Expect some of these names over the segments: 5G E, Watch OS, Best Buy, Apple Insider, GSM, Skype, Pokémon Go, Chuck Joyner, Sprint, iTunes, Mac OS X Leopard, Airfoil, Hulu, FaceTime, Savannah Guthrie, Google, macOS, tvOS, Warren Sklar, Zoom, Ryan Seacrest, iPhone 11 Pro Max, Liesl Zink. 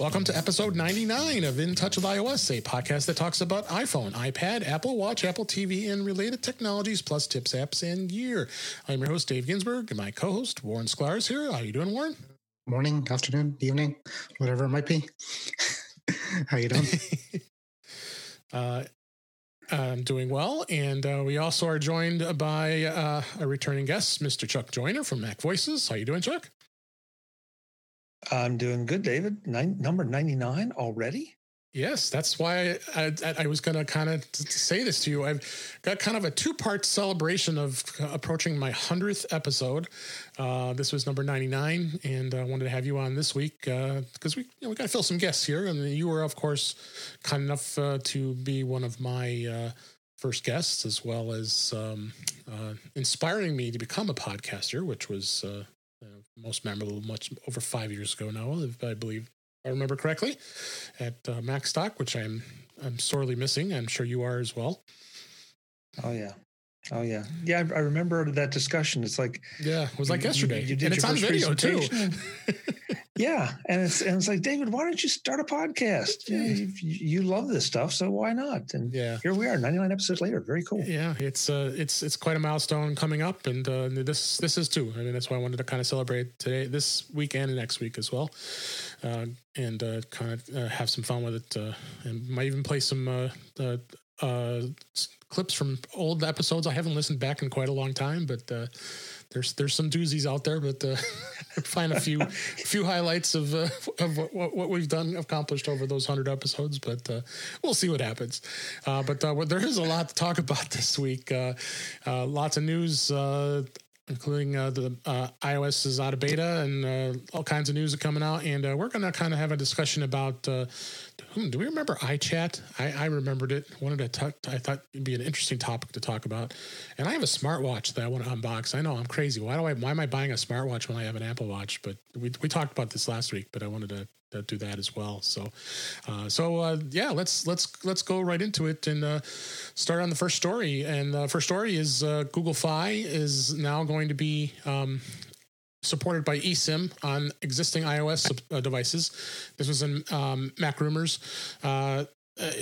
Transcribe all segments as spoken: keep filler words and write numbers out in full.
Welcome to episode ninety-nine of In Touch with iOS, a podcast that talks about iPhone, iPad, Apple Watch, Apple T V, and related technologies, plus tips, apps, and gear. I'm your host, Dave Ginsberg, and my co-host, Warren Sklar, is here. How you doing, Warren? Morning, afternoon, evening, whatever it might be. How you doing? uh, I'm doing well, and uh, we also are joined by uh, a returning guest, Mister Chuck Joyner from Mac Voices. How you doing, Chuck? I'm doing good, David. Nine, number ninety-nine already? Yes, that's why I, I, I was going to kind of t- say this to you. I've got kind of a two-part celebration of approaching my hundredth episode. Uh, this was number ninety-nine, and I wanted to have you on this week because uh, we you know, we got to fill some guests here. And you were, of course, kind enough uh, to be one of my uh, first guests, as well as um, uh, inspiring me to become a podcaster, which was... Uh, Uh, most memorable, much over five years ago now, if I believe I remember correctly, at uh, MacStock, which I'm I'm sorely missing. I'm sure you are as well. Oh yeah, oh yeah, yeah. I, I remember that discussion. It's like yeah, it was like you, yesterday, you, you did and it's on video too. yeah, and it's and it's like David, why don't you start a podcast? Yeah. You, you love this stuff, so why not? And yeah. here we are, ninety-nine episodes later. Very cool. Yeah, it's uh, it's it's quite a milestone coming up, and uh, this this is too. I mean, that's why I wanted to kind of celebrate today, this weekend, and next week as well, uh, and uh, kind of uh, have some fun with it, uh, and might even play some. Uh, uh, uh clips from old episodes. I haven't listened back in quite a long time, but uh there's there's some doozies out there, but uh find a few few highlights of uh, of what, what we've done accomplished over those one hundred episodes, but uh we'll see what happens. Uh but uh, there is a lot to talk about this week. Uh, uh lots of news, uh including uh, the uh, iOS is out of beta, and uh, all kinds of news are coming out. And uh, we're going to kind of have a discussion about, uh, hmm, do we remember iChat? I, I remembered it. Wanted to talk, I thought it'd be an interesting topic to talk about. And I have a smartwatch that I want to unbox. I know I'm crazy. Why do I? Why am I buying a smartwatch when I have an Apple Watch? But we we talked about this last week, but I wanted to do that as well. So, uh, so uh, yeah, let's let's let's go right into it and uh, start on the first story. And the first story is uh, Google Fi is now going to be um, supported by eSIM on existing iOS uh, devices. This was in um, Mac Rumors. Uh,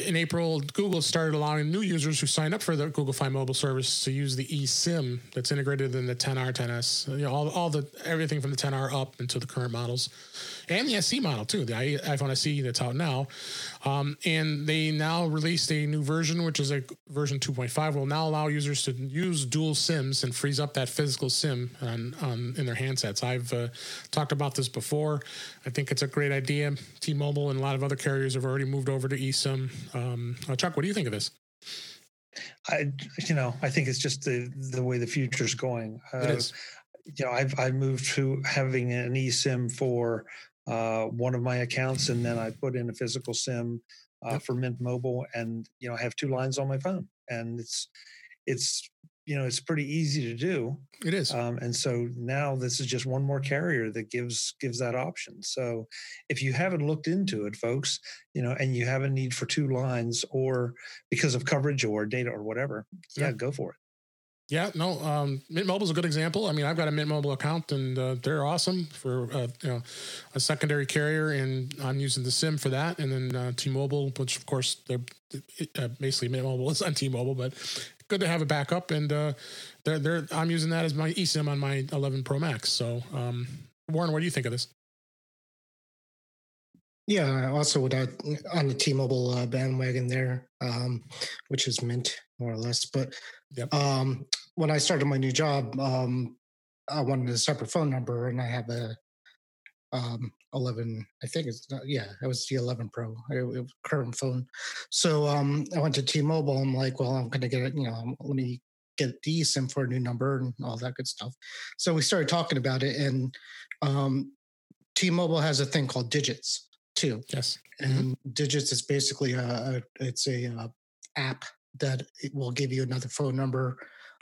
in April, Google started allowing new users who signed up for the Google Fi mobile service to use the eSIM that's integrated in the ten R, ten S, you know, all, all the everything from the ten R up into the current models, and the S E model too, the iPhone S E that's out now. Um, and they now released a new version, which is a version two point five, will now allow users to use dual SIMs and frees up that physical SIM on, on in their handsets. I've uh, talked about this before. I think it's a great idea. T-Mobile and a lot of other carriers have already moved over to eSIM. Um, uh, Chuck, what do you think of this? I, you know, I think it's just the, the way the future's going. Uh, it is. You know, I've, I've moved to having an eSIM for uh, one of my accounts, and then I put in a physical SIM uh, for Mint Mobile, and, you know, I have two lines on my phone, and it's, it's, you know, it's pretty easy to do. It is. Um, and so now this is just one more carrier that gives gives that option. So if you haven't looked into it, folks, you know, and you have a need for two lines or because of coverage or data or whatever, yeah, yeah go for it. Yeah, no, um, Mint Mobile is a good example. I mean, I've got a Mint Mobile account, and uh, they're awesome for uh, you know, a secondary carrier, and I'm using the SIM for that. And then uh, T-Mobile, which, of course, they're uh, basically Mint Mobile is on T-Mobile, but good to have a backup. And uh, they're, they're, I'm using that as my eSIM on my eleven Pro Max. So, um, Warren, what do you think of this? Yeah, also with that, on the T-Mobile uh, bandwagon there, um, which is Mint, more or less. But yep. um, when I started my new job, um, I wanted a separate phone number, and I have a um, eleven, I think it's, not, yeah, it was the eleven Pro, it, it, current phone. So um, I went to T-Mobile. I'm like, well, I'm going to get it, you know, let me get the eSIM for a new number and all that good stuff. So we started talking about it, and um, T-Mobile has a thing called Digits. Too. Yes. And mm-hmm. Digits is basically a, a it's a, a app that it will give you another phone number,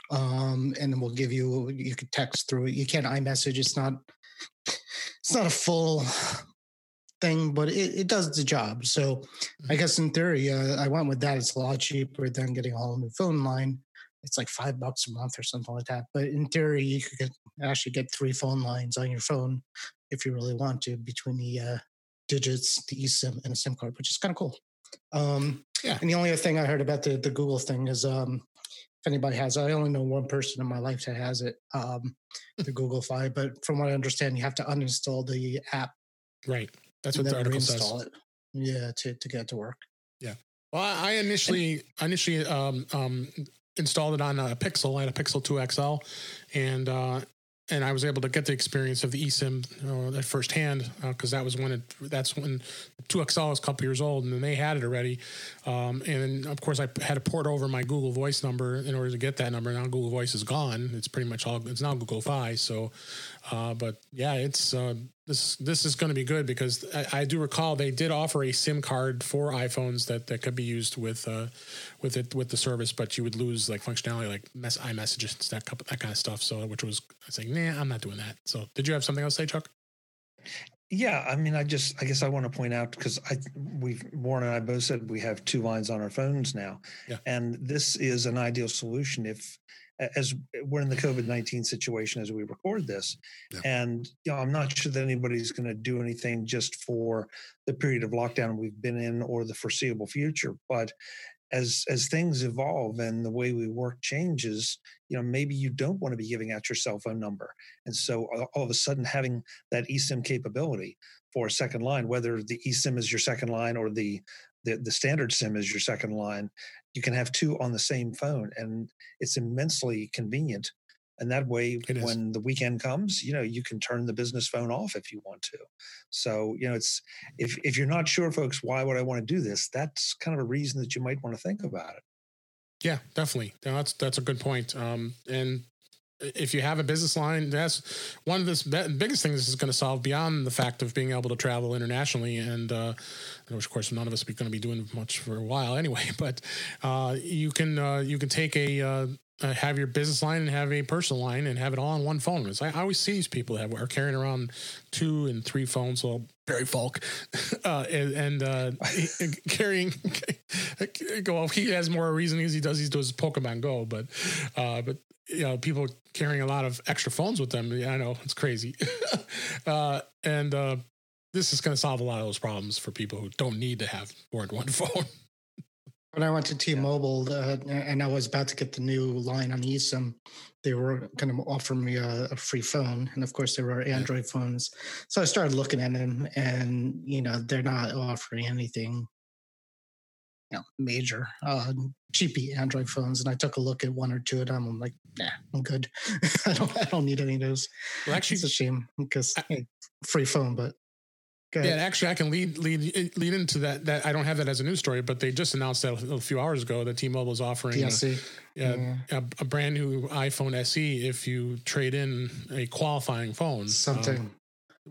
um, and will give you you can text through it. You can't iMessage. It's not it's not a full thing, but it, it does the job. So mm-hmm. I guess in theory, uh, I went with that. It's a lot cheaper than getting a whole new phone line. It's like five bucks a month or something like that. But in theory, you could get, actually get three phone lines on your phone if you really want to between the uh, digits, the eSIM, and a SIM card, which is kind of cool. Um, yeah. And the only other thing I heard about the, the Google thing is um, if anybody has, I only know one person in my life that has it, um, the Google Fi. But from what I understand, you have to uninstall the app. Right. That's what the article says. It, yeah, to, to get it to work. Yeah. Well, I initially, I initially um, um, installed it on a Pixel. I had a Pixel two X L, and uh, and I was able to get the experience of the eSIM uh, at firsthand because uh, that was when it, that's when two X L was a couple years old, and then they had it already. Um, and then, of course, I had to port over my Google Voice number in order to get that number. Now Google Voice is gone. It's pretty much all. It's now Google Fi. So, uh, but yeah, it's. Uh, This this is going to be good because I, I do recall they did offer a SIM card for iPhones that, that could be used with uh, with it with the service, but you would lose like functionality like mess, iMessages, that that kind of stuff. So which was I was like, nah, I'm not doing that. So did you have something else to say, Chuck? Yeah, I mean, I just I guess I want to point out because I we've Warren and I both said we have two lines on our phones now, yeah. And this is an ideal solution if. As we're in the COVID nineteen situation as we record this. Yeah. And you know, I'm not sure that anybody's going to do anything just for the period of lockdown we've been in or the foreseeable future. But as as things evolve and the way we work changes, you know, maybe you don't want to be giving out your cell phone number. And so all of a sudden having that eSIM capability for a second line, whether the eSIM is your second line or the The, the standard SIM is your second line, you can have two on the same phone, and it's immensely convenient. And that way, when the weekend comes, you know, you can turn the business phone off if you want to. So, you know, it's if if you're not sure, folks, why would I want to do this? That's kind of a reason that you might want to think about it. Yeah, definitely. No, that's that's a good point. Um, and if you have a business line, that's one of the biggest things this is going to solve beyond the fact of being able to travel internationally. And, uh, which of course none of us are going to be doing much for a while anyway, but, uh, you can, uh, you can take a, uh, Uh, have your business line and have a personal line and have it all on one phone. It's, I, I always see these people that have, are carrying around two and three phones, well, Barry Falk, uh, and, and uh, carrying, well, he has more reason because he does, he does Pokemon Go, but, uh, but, you know, people carrying a lot of extra phones with them. I know it's crazy. uh, and uh, this is going to solve a lot of those problems for people who don't need to have more than one phone. When I went to T-Mobile uh, and I was about to get the new line on eSIM, they were going to offer me a, a free phone. And of course, there were Android phones. So I started looking at them and, you know, they're not offering anything you know, major, uh, cheapy Android phones. And I took a look at one or two of them. I'm like, nah, I'm good. I don't I don't need any of those. Well, actually, it's a shame because I, hey, free phone, but. Yeah, actually, I can lead lead lead into that. That I don't have that as a news story, but they just announced that a few hours ago that T-Mobile is offering a, yeah. a, a brand new iPhone S E if you trade in a qualifying phone. Something.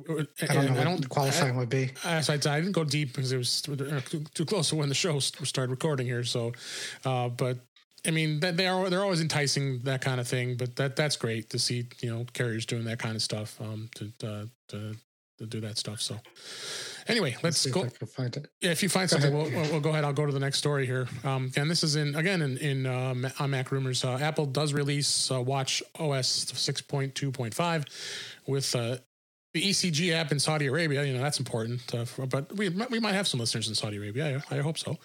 Um, I don't know what I don't, qualifying I, would be. I, so I, I didn't go deep because it was too close to when the show started recording here. So, uh, but. I mean, they are, they're always enticing that kind of thing, but that that's great to see, you know, carriers doing that kind of stuff um, to, uh, to, to do that stuff. So anyway, let's, let's go. If, I can find it. Yeah, if you find go something, we'll, we'll, we'll go ahead. I'll go to the next story here. Um, and this is in, again, in, in uh, on Mac Rumors, uh, Apple does release uh, Watch O S six point two point five with uh, the E C G app in Saudi Arabia. You know, that's important, uh, for, but we, we might have some listeners in Saudi Arabia. I, I hope so.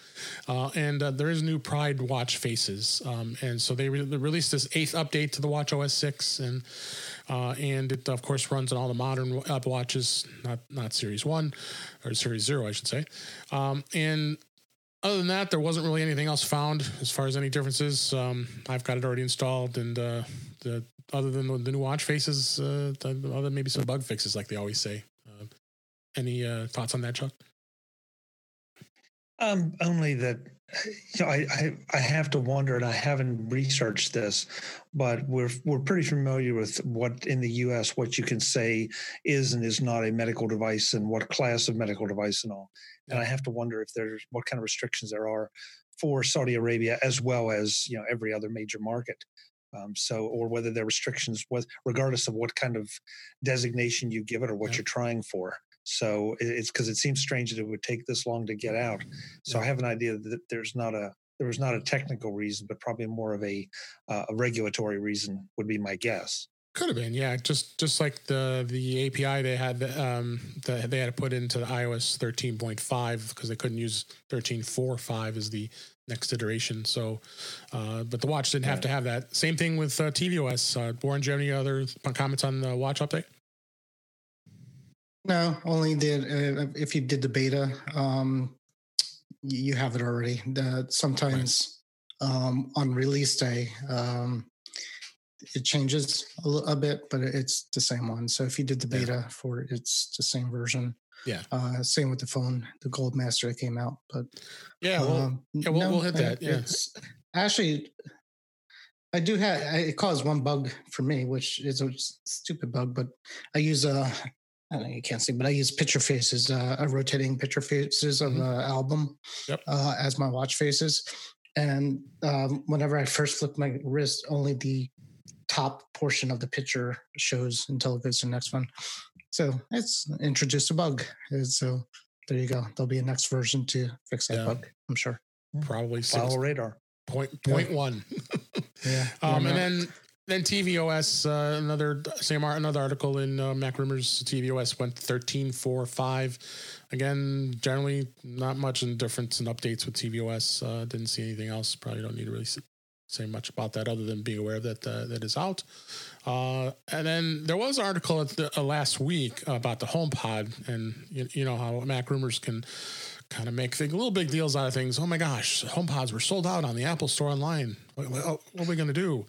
Uh, and uh, there is new Pride Watch faces. Um, and so they, re- they released this eighth update to the Watch O S six and, Uh, and it, of course, runs on all the modern Apple Watches, not not Series one, or Series zero, I should say. Um, and other than that, there wasn't really anything else found as far as any differences. Um, I've got it already installed, and uh, the, other than the, the new watch faces, uh, the, other maybe some bug fixes, like they always say. Uh, any uh, thoughts on that, Chuck? Um, only that you know, I, I, I have to wonder, and I haven't researched this, but we're we're pretty familiar with what in the U S what you can say is and is not a medical device and what class of medical device and all. And I have to wonder if there's what kind of restrictions there are for Saudi Arabia as well as you know every other major market. Um, so, or whether there are restrictions, with, regardless of what kind of designation you give it or what yeah. you're trying for. So it's because it seems strange that it would take this long to get out. So yeah. I have an idea that there's not a there was not a technical reason, but probably more of a, uh, a regulatory reason would be my guess. Could have been, yeah. Just just like the the A P I they had um, that they had to put into the iOS thirteen point five because they couldn't use thirteen point four point five as the next iteration. So, uh, but the watch didn't have yeah. to have that. Same thing with uh, tvOS. Uh, Warren, do you have any other comments on the watch update? No, only did uh, if you did the beta, um, you have it already. Uh, sometimes right. um, on release day. Um, It changes a, little, a bit, but it's the same one. So if you did the beta yeah. for it, it's the same version. Yeah. Uh, same with the phone, the Gold Master that came out. But yeah, well, um, yeah, we'll, no, we'll hit that. Yeah. It's, actually, I do have. It caused one bug for me, which is a stupid bug. But I use a. I don't know, you can't see, but I use picture faces, uh, a rotating picture faces of mm-hmm. an album yep. uh, as my watch faces, and um, whenever I first flip my wrist, only the top portion of the picture shows until it goes to the next one. So it's introduced a bug. And so there you go. There'll be a next version to fix that yeah. bug, I'm sure. Probably. Follow radar. Point, point yeah. one. yeah. Um, and then then tvOS, uh, another same another article in uh, Mac Rumors, tvOS went thirteen point four point five. Again, generally not much in difference in updates with tvOS. Uh, didn't see anything else. Probably don't need to release it. Say much about that other than being aware of that uh, that is out. Uh, and then there was an article at the, uh, last week about the HomePod, and you, you know how Mac Rumors can kind of make things, little big deals out of things. Oh my gosh, HomePods were sold out on the Apple Store online. What, what, what are we going to do?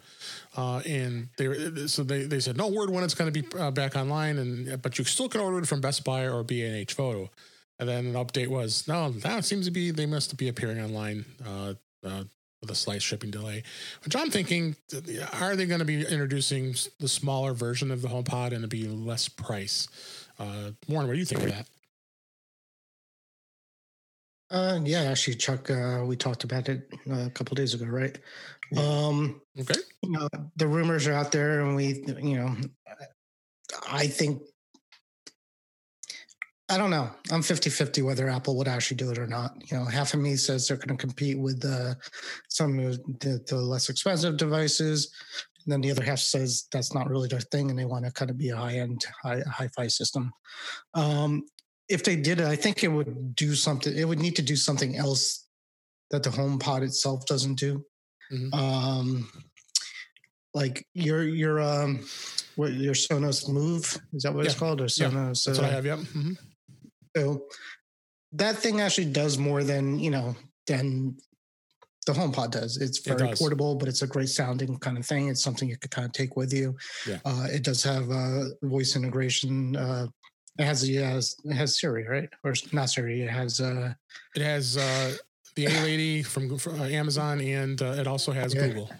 Uh, and they so they, they said no word when it's going to be uh, back online, and but you still can order it from Best Buy or B and H Photo. And then an update was no, that seems to be they must be appearing online. Uh, uh, With a slight shipping delay, which I'm thinking, are they going to be introducing the smaller version of the HomePod and it'll be less price? Uh, Warren, what do you think of that? Uh, yeah, actually, Chuck, uh, we talked about it a couple of days ago, right? Yeah. Um, okay. You know, the rumors are out there, and we, you know, I think, I don't know. I'm fifty-fifty whether Apple would actually do it or not. You know, half of me says they're going to compete with uh, some of the, the less expensive devices. And then the other half says that's not really their thing and they want to kind of be a high-end, high, hi-fi system. Um, if they did it, I think it would do something. It would need to do something else that the HomePod itself doesn't do. Mm-hmm. Um, like your, your, um, what, your Sonos Move, is that what yeah. it's called? Or Sonos? Yeah. That's uh, what I have, yep. Mm-hmm. So that thing actually does more than, you know, than the HomePod does. It's very it does. portable, but it's a great sounding kind of thing. It's something you could kind of take with you. Yeah. Uh, it does have uh, voice integration. Uh, it has the uh, it has Siri, right? Or not Siri. It has uh, it has uh, the A lady from, from uh, Amazon, and uh, it also has yeah. Google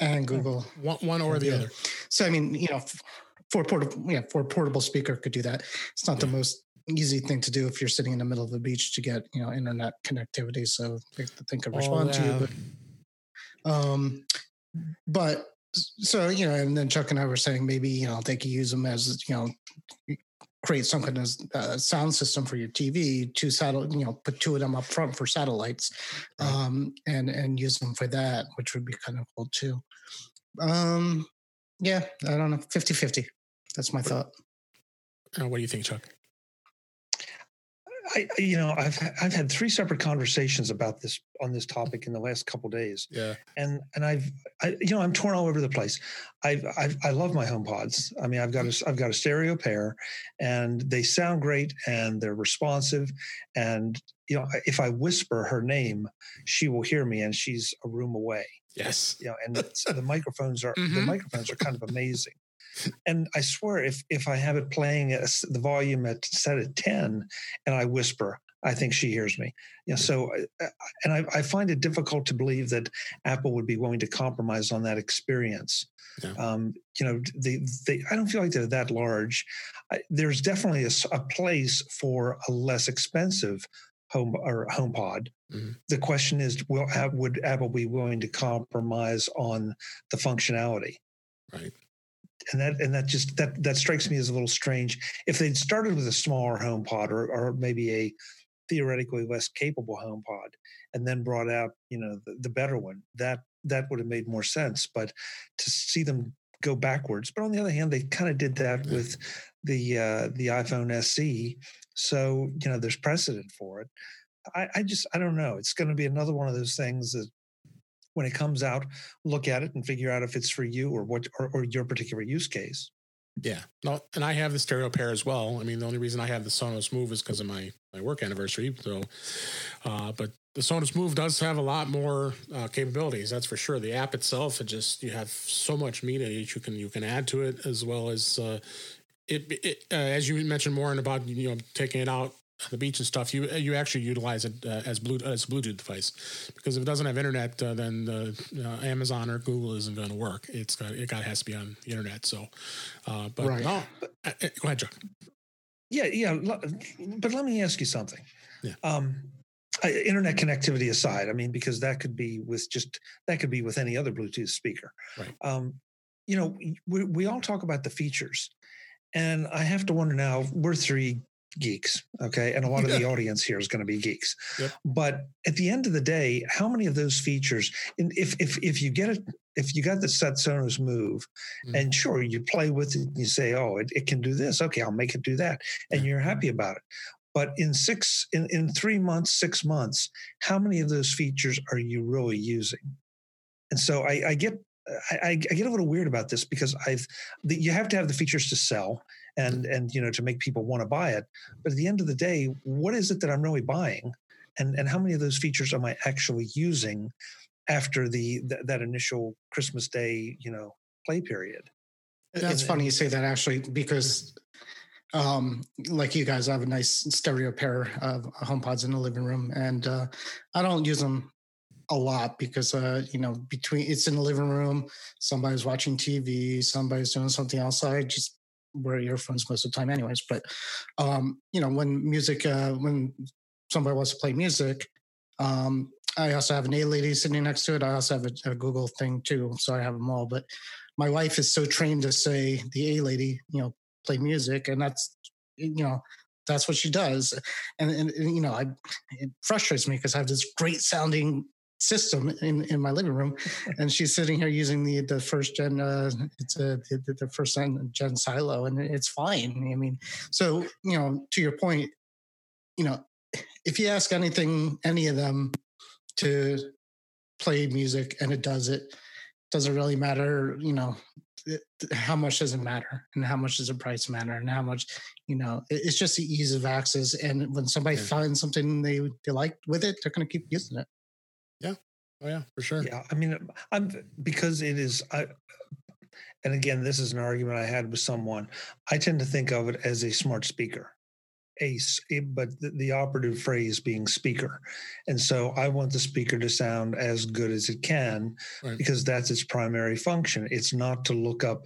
and Google one, one or the yeah. other. So I mean, you know, for portable, yeah, for a portable speaker could do that. It's not yeah. the most easy thing to do if you're sitting in the middle of the beach to get, you know, internet connectivity. So I think could respond oh, yeah. to you. But, um, but so, you know, and then Chuck and I were saying maybe, you know, they could use them as, you know, create some kind of uh, sound system for your T V, two satellite, you know, put two of them up front for satellites, um, and, and use them for that, which would be kind of cool too. Um, yeah, I don't know. fifty-fifty. That's my thought. Uh, what do you think, Chuck? I, you know, I've I've had three separate conversations about this on this topic in the last couple of days. Yeah, and and I've I, you know I'm torn all over the place. I've, I've I love my HomePods. I mean, I've got a I've got a stereo pair, and they sound great, and they're responsive. And you know, if I whisper her name, she will hear me, and she's a room away. Yes, you know, and so the microphones are mm-hmm. the microphones are kind of amazing. And I swear, if if I have it playing at the volume at set at ten, and I whisper, I think she hears me. You know, so, and I, I find it difficult to believe that Apple would be willing to compromise on that experience. Yeah. Um, you know, they, they I don't feel like they're that large. I, there's definitely a, a place for a less expensive home or HomePod. Mm-hmm. The question is, will would Apple be willing to compromise on the functionality? Right. And that and that just that that strikes me as a little strange. If they'd started with a smaller HomePod or or maybe a theoretically less capable HomePod, and then brought out you know the, the better one, that that would have made more sense. But to see them go backwards. But on the other hand, they kind of did that with the uh, the iPhone S E. So, you know, there's precedent for it. I, I just, I don't know. It's going to be another one of those things that when it comes out, look at it and figure out if it's for you or what, or, or your particular use case. Yeah. No, and I have the stereo pair as well. I mean, the only reason I have the Sonos Move is because of my, my work anniversary. So, uh, but the Sonos Move does have a lot more uh, capabilities. That's for sure. The app itself, it just, you have so much media that you can, you can add to it, as well as uh, it, it uh, as you mentioned, Warren, about, you know, taking it out on the beach and stuff. You, you actually utilize it uh, as blue, as a Bluetooth device, because if it doesn't have internet, uh, then uh, uh, Amazon or Google isn't going to work. It's got, it got, has to be on the internet. So, uh, but right. no, uh, go ahead, Chuck. Yeah. Yeah. But let me ask you something. Yeah. Um, internet connectivity aside, I mean, because that could be with just, that could be with any other Bluetooth speaker. Right. Um, you know, we, we all talk about the features, and I have to wonder now, we're three geeks. Okay. And a lot of the audience here is going to be geeks, yep. But at the end of the day, how many of those features, and if, if, if you get it, if you got the Sonos Move, mm-hmm. and sure, you play with it and you say, oh, it, it can do this. Okay. I'll make it do that. And you're happy about it. But in six, in, in three months, six months, how many of those features are you really using? And so I, I get, I, I get a little weird about this, because I've, the, you have to have the features to sell and, and, you know, to make people want to buy it. But at the end of the day, what is it that I'm really buying? And, and how many of those features am I actually using after the, th- that initial Christmas Day, you know, play period? That's and, funny you say that, actually, because Um, like you guys, I have a nice stereo pair of HomePods in the living room, and uh, I don't use them a lot because, uh, you know, between it's in the living room, somebody's watching T V, somebody's doing something else. I just wear earphones most of the time anyways. But, um, you know, when music, uh, when somebody wants to play music, um, I also have an A-Lady sitting next to it. I also have a, a Google thing too. So I have them all, but my wife is so trained to say the A-Lady, you know, play music, and that's, you know, that's what she does, and, and, and you know, I, it frustrates me because I have this great sounding system in, in my living room, and she's sitting here using the the first gen, uh, it's a the, the first gen silo, and it's fine. I mean, so, you know, to your point, you know, if you ask anything, any of them to play music, and it does it, doesn't really matter, you know. It, how much does it matter, and how much does the price matter, and how much, you know, it, it's just the ease of access. And when somebody yeah. finds something they, they like with it, they're going to keep using it. Yeah. Oh yeah, for sure. Yeah. I mean, I'm, because it is, I, and again, this is an argument I had with someone. I tend to think of it as a smart speaker. Ace, but the operative phrase being speaker. And so I want the speaker to sound as good as it can, right. because that's its primary function. It's not to look up,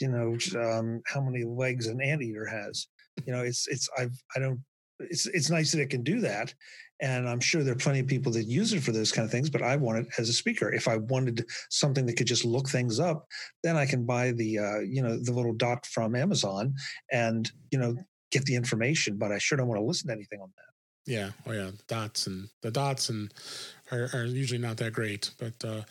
you know, um, how many legs an anteater has. You know, it's, it's, I've, I don't, it's, it's nice that it can do that. And I'm sure there are plenty of people that use it for those kind of things, but I want it as a speaker. If I wanted something that could just look things up, then I can buy the, uh, you know, the little dot from Amazon and, you know, get the information, but I sure don't want to listen to anything on that. Yeah. Oh yeah. The dots and the dots and are, are usually not that great, but, uh,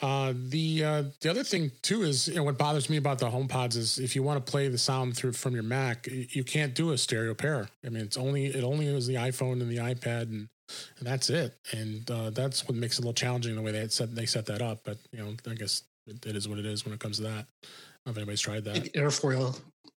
uh, the, uh, the other thing too is, you know, what bothers me about the HomePods is if you want to play the sound through from your Mac, you can't do a stereo pair. I mean, it's only, it only is the iPhone and the iPad, and, and that's it. And, uh, that's what makes it a little challenging the way they had set, they set that up. But, you know, I guess it, it is what it is when it comes to that. I don't know if anybody's tried that. Airfoil.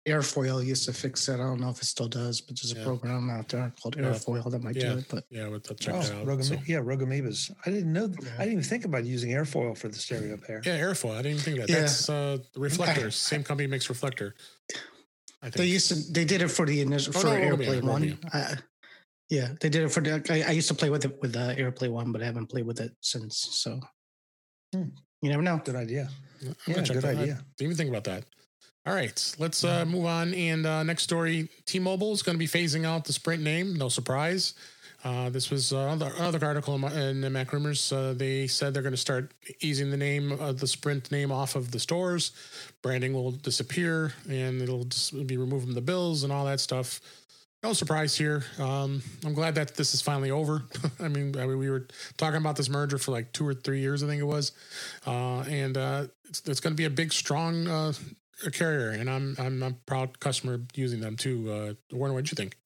Airfoil used to fix it. I don't know if it still does, but there's a yeah. program out there called Airfoil that might yeah. do it. But yeah, we'll check oh, that out. Rogue, so. Yeah, Rogue Amoebas. I didn't know. Yeah. I didn't even think about using Airfoil for the stereo pair. Yeah, Airfoil. I didn't even think of that. Yeah. That's uh, reflectors. I, Same company makes reflector. I think. They used to. They did it for the initial oh, for no, AirPlay One. I, yeah, they did it for the. I, I used to play with it with uh, AirPlay One, but I haven't played with it since. So hmm. you never know. Good idea. I'm yeah, good idea. I didn't even think about that. All right, let's uh, move on. And uh, next story, T-Mobile is going to be phasing out the Sprint name. No surprise. Uh, this was uh, another article in, my, in the Mac Rumors. Uh, they said they're going to start easing the name of the Sprint name off of the stores. Branding will disappear, and it'll just be removed from the bills and all that stuff. No surprise here. Um, I'm glad that this is finally over. I mean, I mean, we were talking about this merger for like two or three years, I think it was. Uh, and uh, it's, it's going to be a big, strong uh, carrier. And I'm, I'm I'm a proud customer using them too. Uh, Warren, what did you think?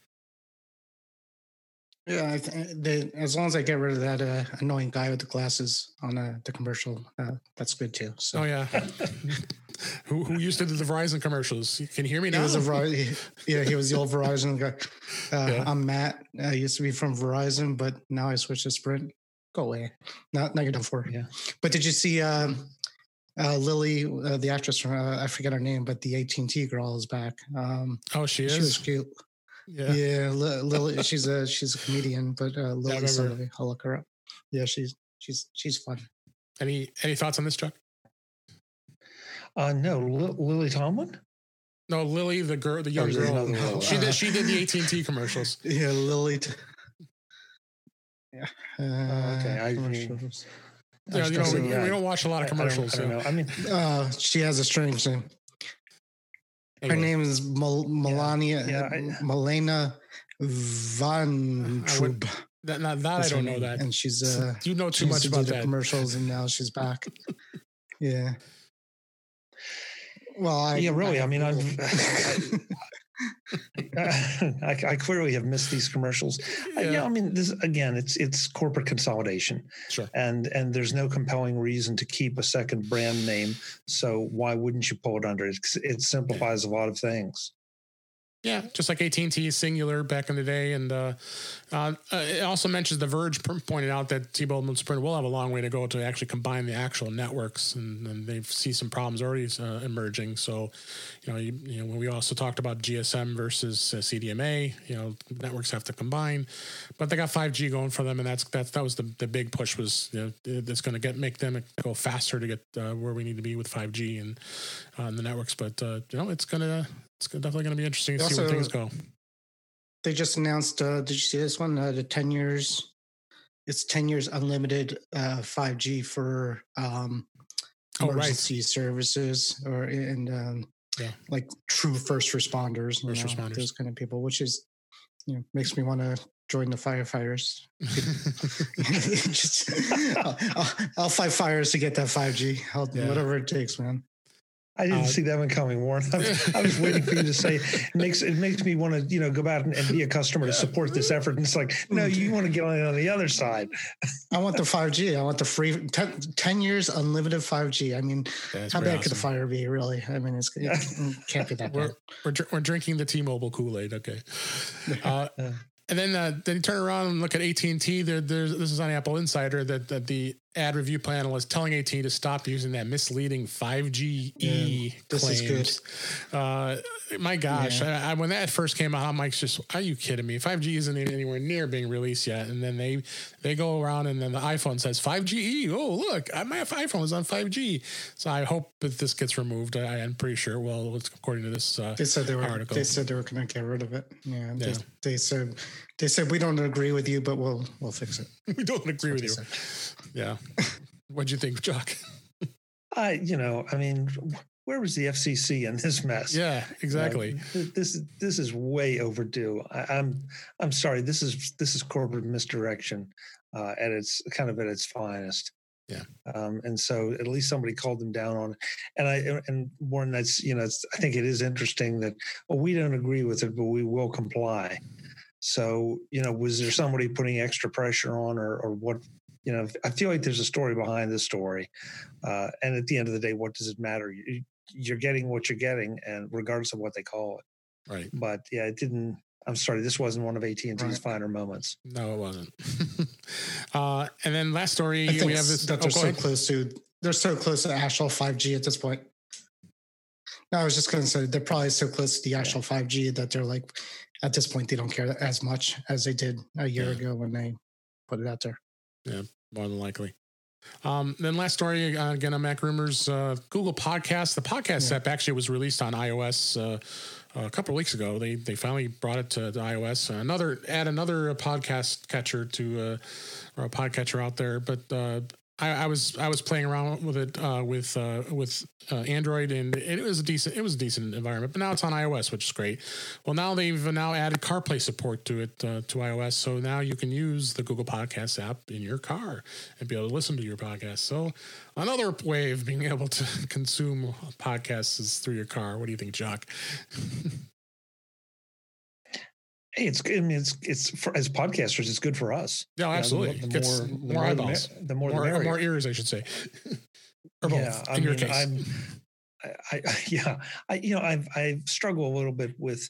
Yeah, I th- they, as long as I get rid of that uh, annoying guy with the glasses on uh, the commercial, uh, that's good too. So. Oh, yeah. Who who used to do the Verizon commercials? You can hear me now. He was a Verizon, yeah, he was the old Verizon guy. Uh, yeah. I'm Matt. I used to be from Verizon, but now I switched to Sprint. Go away. Not negative four. Yeah. But did you see um, uh, Lily, uh, the actress? From, uh, I forget her name, but the A T and T girl is back. Um, oh, she is. She was cute. Yeah, yeah. L- Lily. She's a she's a comedian, but uh, Lily. Yeah, I'll look her up. Yeah, she's she's she's fun. Any any thoughts on this, Chuck? Uh, no, L- Lily Tomlin? No, Lily, the girl, the young oh, girl. No. She did, she did the A T and T commercials. Yeah, Lily. T- yeah. Uh, uh, okay. I mean, yeah, you know, we, we don't watch a lot of commercials. I, I, don't, I, don't so. I mean, uh, she has a strange name. Her name is Mel- Melania, yeah, yeah, I, Melena Von Troop. That, not that That's I don't know that. And she's, uh, you know too much about that. Commercials, and now she's back. Yeah. Well, I, yeah, really. I, I mean, I'm, I, I clearly have missed these commercials. Yeah. I, yeah, I mean, this again, it's it's corporate consolidation, sure. and and there's no compelling reason to keep a second brand name. So why wouldn't you pull it under? It, it simplifies a lot of things. Yeah, just like A T and T is singular back in the day. And uh, uh, it also mentions The Verge pointed out that T-Mobile and Sprint will have a long way to go to actually combine the actual networks, and, and they see some problems already uh, emerging. So, you know, you, you know, when we also talked about G S M versus uh, C D M A, you know, networks have to combine, but they got five G going for them, and that's that's that was the, the big push was you know, that's going to get make them go faster to get uh, where we need to be with five G and uh, the networks. But uh, you know, it's gonna. It's definitely going to be interesting to also, see where things go. They just announced, uh, did you see this one? Uh, the ten years, it's ten years unlimited uh, five G for um, emergency oh, right. services or and um, yeah. like true first responders, first know, responders, those kind of people, which is, you know, makes me want to join the firefighters. just, I'll, I'll, I'll fight fires to get that five G. I'll, yeah. Whatever it takes, man. I didn't uh, see that one coming, Warren. I was, I was waiting for you to say it makes it makes me want to you know go out and, and be a customer to support this effort. And it's like, no, you want to get on, on the other side. I want the five G. I want the free ten, ten years unlimited five G. I mean, that's how bad awesome. Could the fire be? Really? I mean, it's, it can't be that bad. We're, we're we're drinking the T-Mobile Kool-Aid. Okay. Uh, And then, uh, then you turn around and look at A T and T. There, there's this is on Apple Insider that, that the ad review panel is telling A T and T to stop using that misleading five G E yeah, this claims. Is good. Uh, my gosh, yeah. I, I, when that first came out, Mike's just, are you kidding me? five G isn't even anywhere near being released yet. And then they they go around, and then the iPhone says five G E. Oh, look, my iPhone is on five G. So I hope that this gets removed. I, I'm pretty sure. Well, it's according to this uh, they said they were, article, they said they were going to get rid of it. Yeah, yeah. They, they said. They said, we don't agree with you, but we'll we'll fix it. We don't agree with you. Yeah. What'd you think, Chuck? I, you know, I mean, where was the F C C in this mess? Yeah, exactly. You know, this is this is way overdue. I, I'm I'm sorry. This is this is corporate misdirection uh, at its kind of at its finest. Yeah. Um, and so at least somebody called them down on it. And I, and Warren, that's you know, it's, I think it is interesting that well, we don't agree with it, but we will comply. So, you know, was there somebody putting extra pressure on or, or what, you know, I feel like there's a story behind the story. Uh, and at the end of the day, what does it matter? You, you're getting what you're getting and regardless of what they call it. Right. But yeah, it didn't, I'm sorry, this wasn't one of A T and T's right. finer moments. No, it wasn't. uh, and then last story, I think we have this. That they're, oh, so close to, they're so close to actual five G at this point. No, I was just going to say they're probably so close to the actual five G that they're like, at this point, they don't care as much as they did a year yeah. ago when they put it out there. Yeah, more than likely. Um, then last story, uh, again, on Mac Rumors, uh, Google Podcasts. The podcast yeah. app actually was released on iOS uh, a couple of weeks ago. They they finally brought it to, to iOS. Another add another podcast catcher to uh, or a podcatcher out there, but. Uh, I, I was I was playing around with it uh, with uh, with uh, Android, and it was a decent it was a decent environment. But now it's on iOS, which is great. Well, now they've now added CarPlay support to it uh, to iOS, so now you can use the Google Podcasts app in your car and be able to listen to your podcast. So another way of being able to consume podcasts is through your car. What do you think, Jock? Hey, it's I mean, it's it's for, as podcasters, it's good for us. No, absolutely. Yeah, absolutely. The, the, the more eyeballs, the, the more more, the more ears, I should say. Or both. Yeah, in I your mean, case, I'm, I, I yeah, I you know I've I struggle a little bit with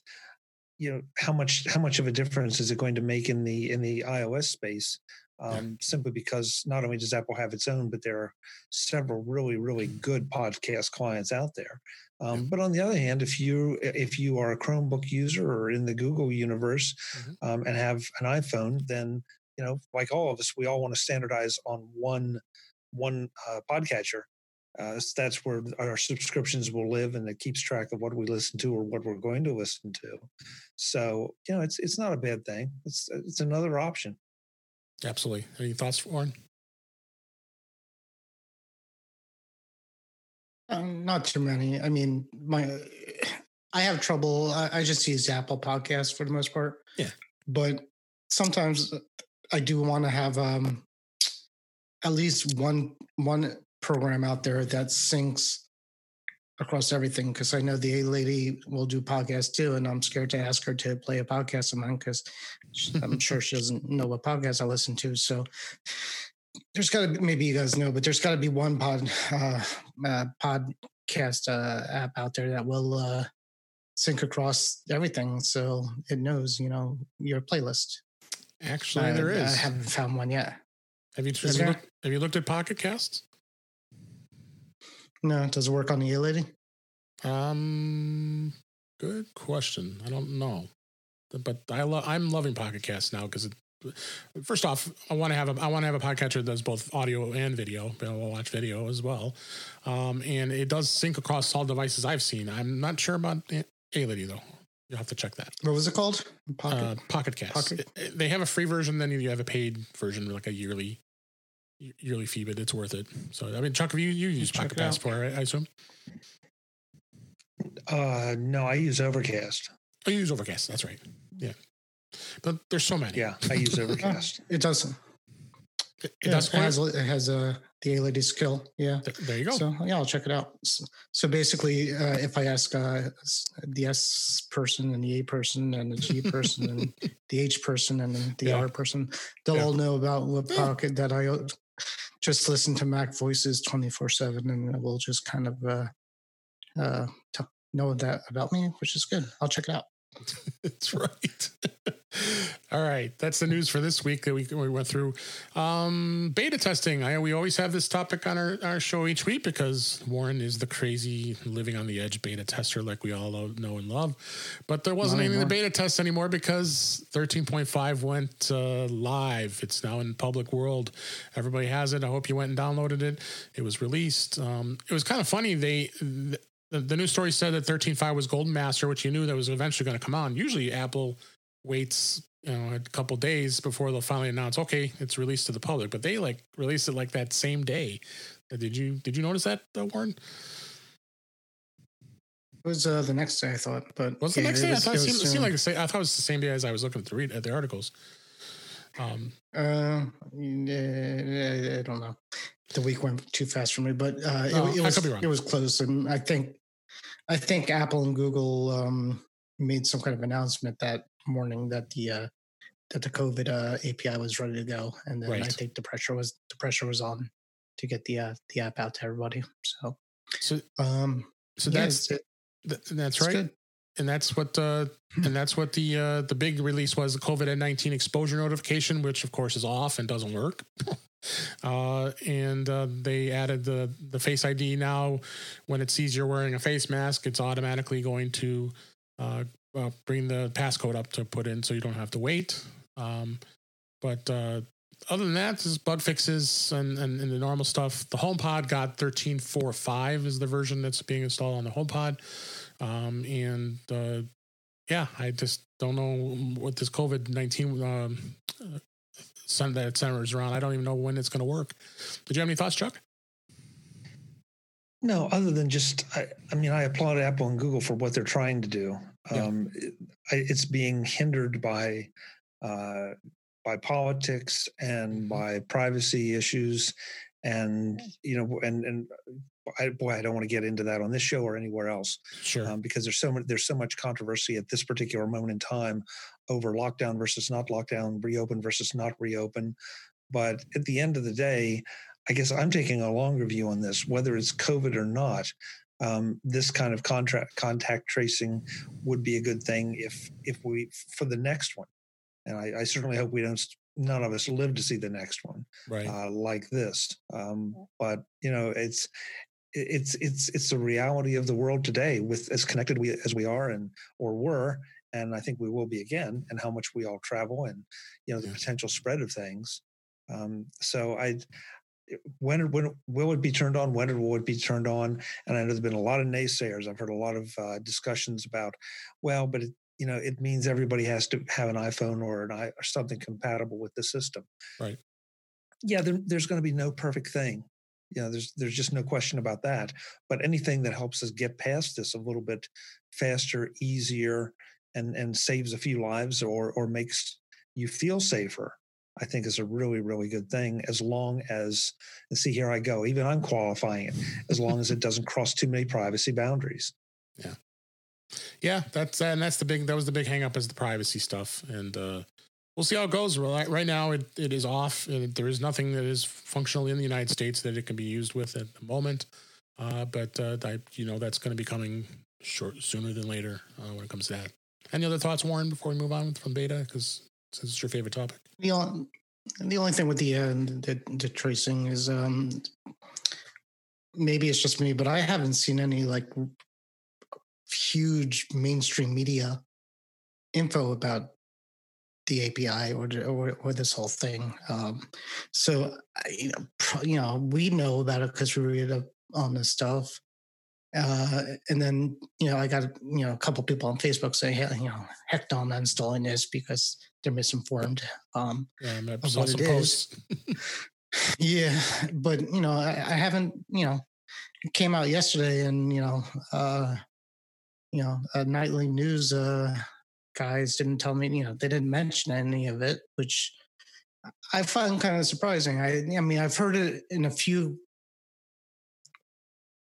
you know how much how much of a difference is it going to make in the in the iOS space, um, yeah. simply because not only does Apple have its own, but there are several really really good podcast clients out there. Um, but on the other hand, if you if you are a Chromebook user or in the Google universe mm-hmm. um, and have an iPhone, then you know, like all of us, we all want to standardize on one one uh, podcatcher. Uh, so that's where our subscriptions will live, and it keeps track of what we listen to or what we're going to listen to. So you know, it's it's not a bad thing. It's it's another option. Absolutely. Any thoughts, Warren? Um, not too many. I mean, my I have trouble. I, I just use Apple Podcasts for the most part. Yeah. But sometimes I do want to have um, at least one one program out there that syncs across everything, because I know the A lady will do podcasts too, and I'm scared to ask her to play a podcast of mine because I'm sure she doesn't know what podcast I listen to. So. There's got to be, maybe you guys know, but there's got to be one pod uh, uh, podcast uh, app out there that will uh, sync across everything, so it knows, you know, your playlist. Actually, uh, there is. I haven't found one yet. Have you, have you, looked, have you looked at Pocket Casts? No, does it work on the E-Lady? Um, good question. I don't know, but I lo- I'm loving Pocket Casts now because it. First off, I want to have a I want to have a podcatcher that does both audio and video. I'll watch video as well, um, and it does sync across all devices I've seen. I'm not sure about A-Lady though. You'll have to check that. What was it called? Pocket uh, Pocket Cast. Pocket. They have a free version, then you have a paid version, like a yearly yearly fee, but it's worth it. So I mean, Chuck, have you you used Pocket Cast for? Right, I assume. Uh, no, I use Overcast. I use Overcast. That's right. Yeah. But there's so many. Yeah, I use Overcast. it doesn't. It, it yeah, does. It has, it has uh, the A-Lady skill. Yeah. There, there you go. So yeah, I'll check it out. So, so basically, uh, if I ask uh, the S person and the A person and the G person and the H person and the yeah. R person, they'll yeah. all know about what pocket that I just listen to Mac Voices twenty-four seven, and it will just kind of uh, uh, t- know that about me, which is good. I'll check it out. That's right. All right, that's the news for this week that we, we went through. Um, beta testing. I, we always have this topic on our, our show each week because Warren is the crazy living on the edge beta tester like we all know and love. But there wasn't anything to beta test anymore because thirteen point five went uh, live. It's now in the public world. Everybody has it. I hope you went and downloaded it. It was released. Um, it was kind of funny. They... Th- The, the news story said that thirteen point five was Golden Master, which you knew that was eventually going to come on. Usually Apple waits, you know, a couple days before they'll finally announce, okay, it's released to the public. But they like released it like that same day. Did you did you notice that, uh, Warren? It was uh, the next day, I thought. But was yeah, the next day? I thought it, was, it, seemed, it seemed like the same. I thought it was the same day as I was looking to read at the articles. Um, uh, I don't know. The week went too fast for me, but uh, oh, it, it was it was close, and I think. I think Apple and Google um, made some kind of announcement that morning that the uh, that the COVID uh, A P I was ready to go, and then right. I think the pressure was the pressure was on to get the uh, the app out to everybody. So, so, um, so yeah, that's it. Th- that's right, good. And that's what uh, and that's what the uh, the big release was: the COVID nineteen exposure notification, which of course is off and doesn't work. Uh, and uh, they added the, the Face I D now. When it sees you're wearing a face mask, it's automatically going to uh, uh, bring the passcode up to put in so you don't have to wait. Um, but uh, other than that, there's bug fixes and, and, and the normal stuff. The HomePod got thirteen point four point five is the version that's being installed on the HomePod. Um, and uh, yeah, I just don't know what this COVID nineteen um, Sunday it centers around. I don't even know when it's going to work. Did you have any thoughts, Chuck? No, other than just, I, I mean, I applaud Apple and Google for what they're trying to do. Yeah. Um, it, it's being hindered by uh, by politics and by privacy issues, and you know, and and I, boy, I don't want to get into that on this show or anywhere else, sure, um, because there's so much there's so much controversy at this particular moment in time over lockdown versus not lockdown, reopen versus not reopen. But at the end of the day, I guess I'm taking a longer view on this, whether it's COVID or not. Um, this kind of contract contact tracing would be a good thing if if we for the next one, and I, I certainly hope we don't. None of us live to see the next one, right? Uh, like this, um, but you know, it's it's it's it's the reality of the world today, with as connected we as we are and or were, and I think we will be again, and how much we all travel, and you know, the yeah. potential spread of things. Um, so I. When, when will it be turned on? When will it be turned on? And I know there's been a lot of naysayers. I've heard a lot of uh, discussions about, well, but it, you know, it means everybody has to have an iPhone or an I or something compatible with the system. Right. Yeah, there, there's going to be no perfect thing. You know, there's there's just no question about that. But anything that helps us get past this a little bit faster, easier, and and saves a few lives or or makes you feel safer, I think is a really, really good thing, as long as, and see, here I go, even I'm qualifying it, as long as it doesn't cross too many privacy boundaries. Yeah. Yeah. That's, and that's the big, that was the big hang up is the privacy stuff. And uh, we'll see how it goes. Right now it, it is off. And there is nothing that is functional in the United States that it can be used with at the moment. Uh, but, uh, I, you know, that's going to be coming short sooner than later uh, when it comes to that. Any other thoughts, Warren, before we move on from beta? Because since it's your favorite topic. The only, the only thing with the, uh, the, the tracing is um, maybe it's just me, but I haven't seen any like huge mainstream media info about the A P I or or, or this whole thing. Um, so, you know, pro, you know, we know about it because we read up on this stuff. Uh, and then, you know, I got, you know, a couple people on Facebook saying, hey, you know, heck no, I'm not installing this because they're misinformed. Um, yeah, I'm not what it posts. Is. Yeah. But, you know, I, I haven't, you know, it came out yesterday and, you know, uh, you know, uh, nightly news, uh, guys didn't tell me, you know, they didn't mention any of it, which I find kind of surprising. I, I mean, I've heard it in a few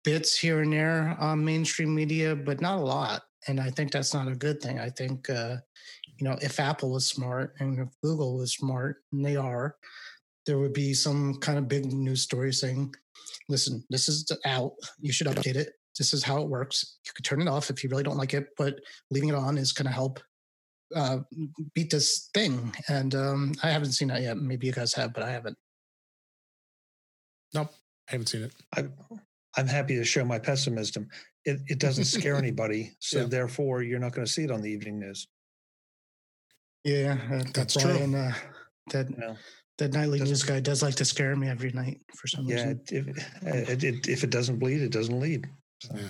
bits here and there on mainstream media, but not a lot. And I think that's not a good thing. I think, uh, you know, if Apple was smart and if Google was smart, and they are, there would be some kind of big news story saying, listen, this is out. You should update it. This is how it works. You could turn it off if you really don't like it, but leaving it on is going to help uh, beat this thing. And um, I haven't seen that yet. Maybe you guys have, but I haven't. Nope, I haven't seen it. I- I'm happy to show my pessimism. It, it doesn't scare anybody, so yeah. Therefore you're not going to see it on the evening news. Yeah, uh, that's Brian, true. Uh, that no. that nightly news guy does like to scare me every night for some yeah, reason. Yeah, if it, it, if it doesn't bleed, it doesn't lead. So. Yeah.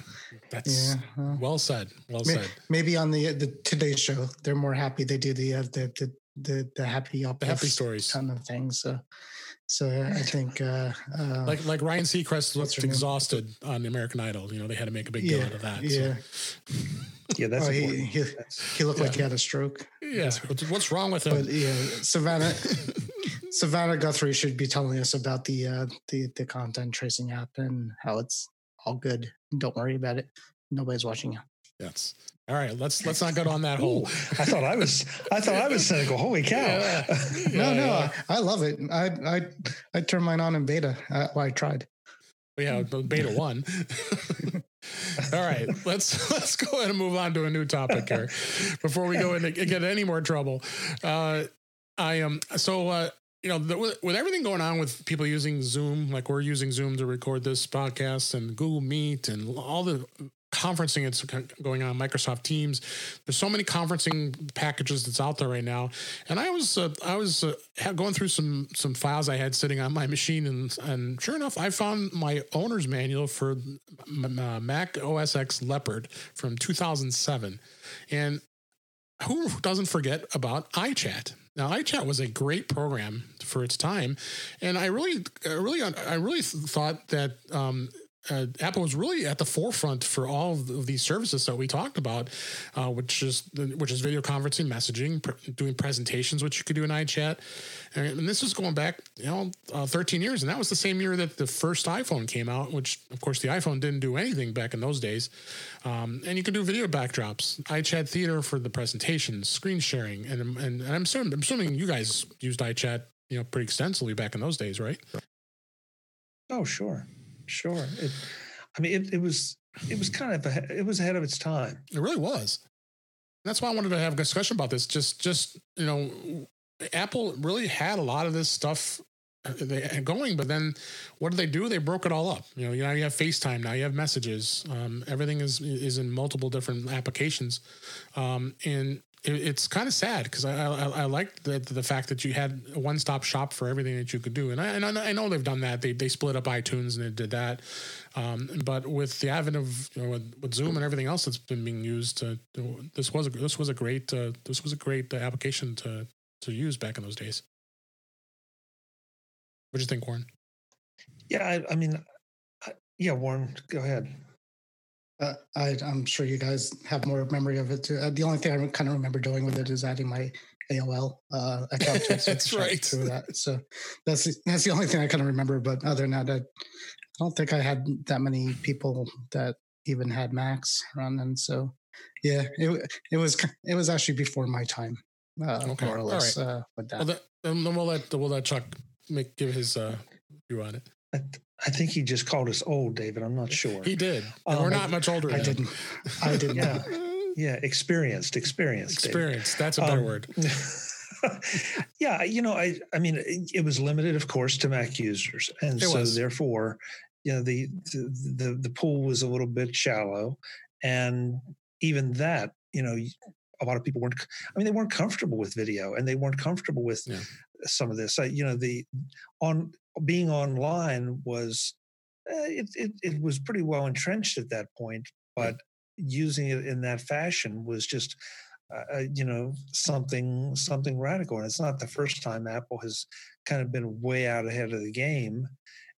That's yeah, uh, well said. Well may, said. Maybe on the the Today Show, they're more happy. They do the uh, the, the the the happy up the happy stories kind of thing. So. So I think, uh, uh, like like Ryan Seacrest looked exhausted on American Idol. You know, they had to make a big deal yeah, out of that. Yeah, so. yeah, that's oh, he, he, he looked yeah. like he had a stroke. Yeah, what's wrong with him? But yeah, Savannah Savannah Guthrie should be telling us about the uh, the the content tracing app and how it's all good. Don't worry about it. Nobody's watching you. Yes. All right, let's let's not go on that hole. Ooh, I thought I was I thought I was cynical. Holy cow! Yeah. no, yeah, no, yeah. I, I love it. I I I turned mine on in beta. Uh, well, I tried. Yeah, beta one. All right, let's let's go ahead and move on to a new topic here before we go in and get any more trouble. Uh, I am so uh, you know the, with everything going on with people using Zoom, like we're using Zoom to record this podcast and Google Meet and all the conferencing it's going on, Microsoft Teams. There's so many conferencing packages that's out there right now. And I was uh, I was uh, going through some some files I had sitting on my machine, and and sure enough, I found my owner's manual for uh, Mac O S X Leopard from two thousand seven. And who doesn't forget about iChat? Now, iChat was a great program for its time, and I really, I really, I really thought that um, uh, Apple was really at the forefront for all of these services that we talked about, uh, which is which is video conferencing, messaging, pr- doing presentations, which you could do in iChat, and, and this was going back, you know, uh, thirteen years, and that was the same year that the first iPhone came out, which, of course, the iPhone didn't do anything back in those days, um, and you could do video backdrops, iChat Theater for the presentations, screen sharing, and and, and I'm assuming, I'm assuming you guys used iChat, you know, pretty extensively back in those days, right? Oh, sure. Sure. It, I mean, it, it was, it was kind of, a, it was ahead of its time. It really was. And that's why I wanted to have a discussion about this. Just, just, you know, Apple really had a lot of this stuff going, but then what did they do? They broke it all up. You know, you know, you have FaceTime now, you have Messages. Um, everything is, is in multiple different applications. Um, and, It's kind of sad because I I, I like the, the fact that you had a one-stop shop for everything that you could do. And I, and I know they've done that. They they split up iTunes and they did that. Um, but with the advent of, you know, with, with Zoom and everything else that's been being used, uh, this was a, this was a great uh, this was a great application to to use back in those days. What do you think, Warren? Yeah, I, I mean, I, yeah, Warren, go ahead. Uh, I, I'm sure you guys have more memory of it too. Uh, the only thing I kind of remember doing with it is adding my A O L uh, account. That's right. Through that. So that's that's the only thing I kind of remember. But other than that, I, I don't think I had that many people that even had Macs running. So yeah, it it was it was actually before my time, uh, okay. more or less. All right. uh, with that. Well, that, then we'll let we'll let Chuck make give his uh, view on it. I, I think he just called us old, David. I'm not sure. He did. Um, We're not much older. I didn't. I didn't. Yeah. yeah. Experienced. Experienced. Experienced. David. That's a better um, word. yeah. You know, I, I mean, it, it was limited, of course, to Mac users. And it so was. therefore, you know, the, the, the, the pool was a little bit shallow. And even that, you know, a lot of people weren't, I mean, they weren't comfortable with video and they weren't comfortable with yeah. some of this. I, you know, the on, being online was uh, it, it it was pretty well entrenched at that point, but using it in that fashion was just uh, you know something something radical. And it's not the first time Apple has kind of been way out ahead of the game,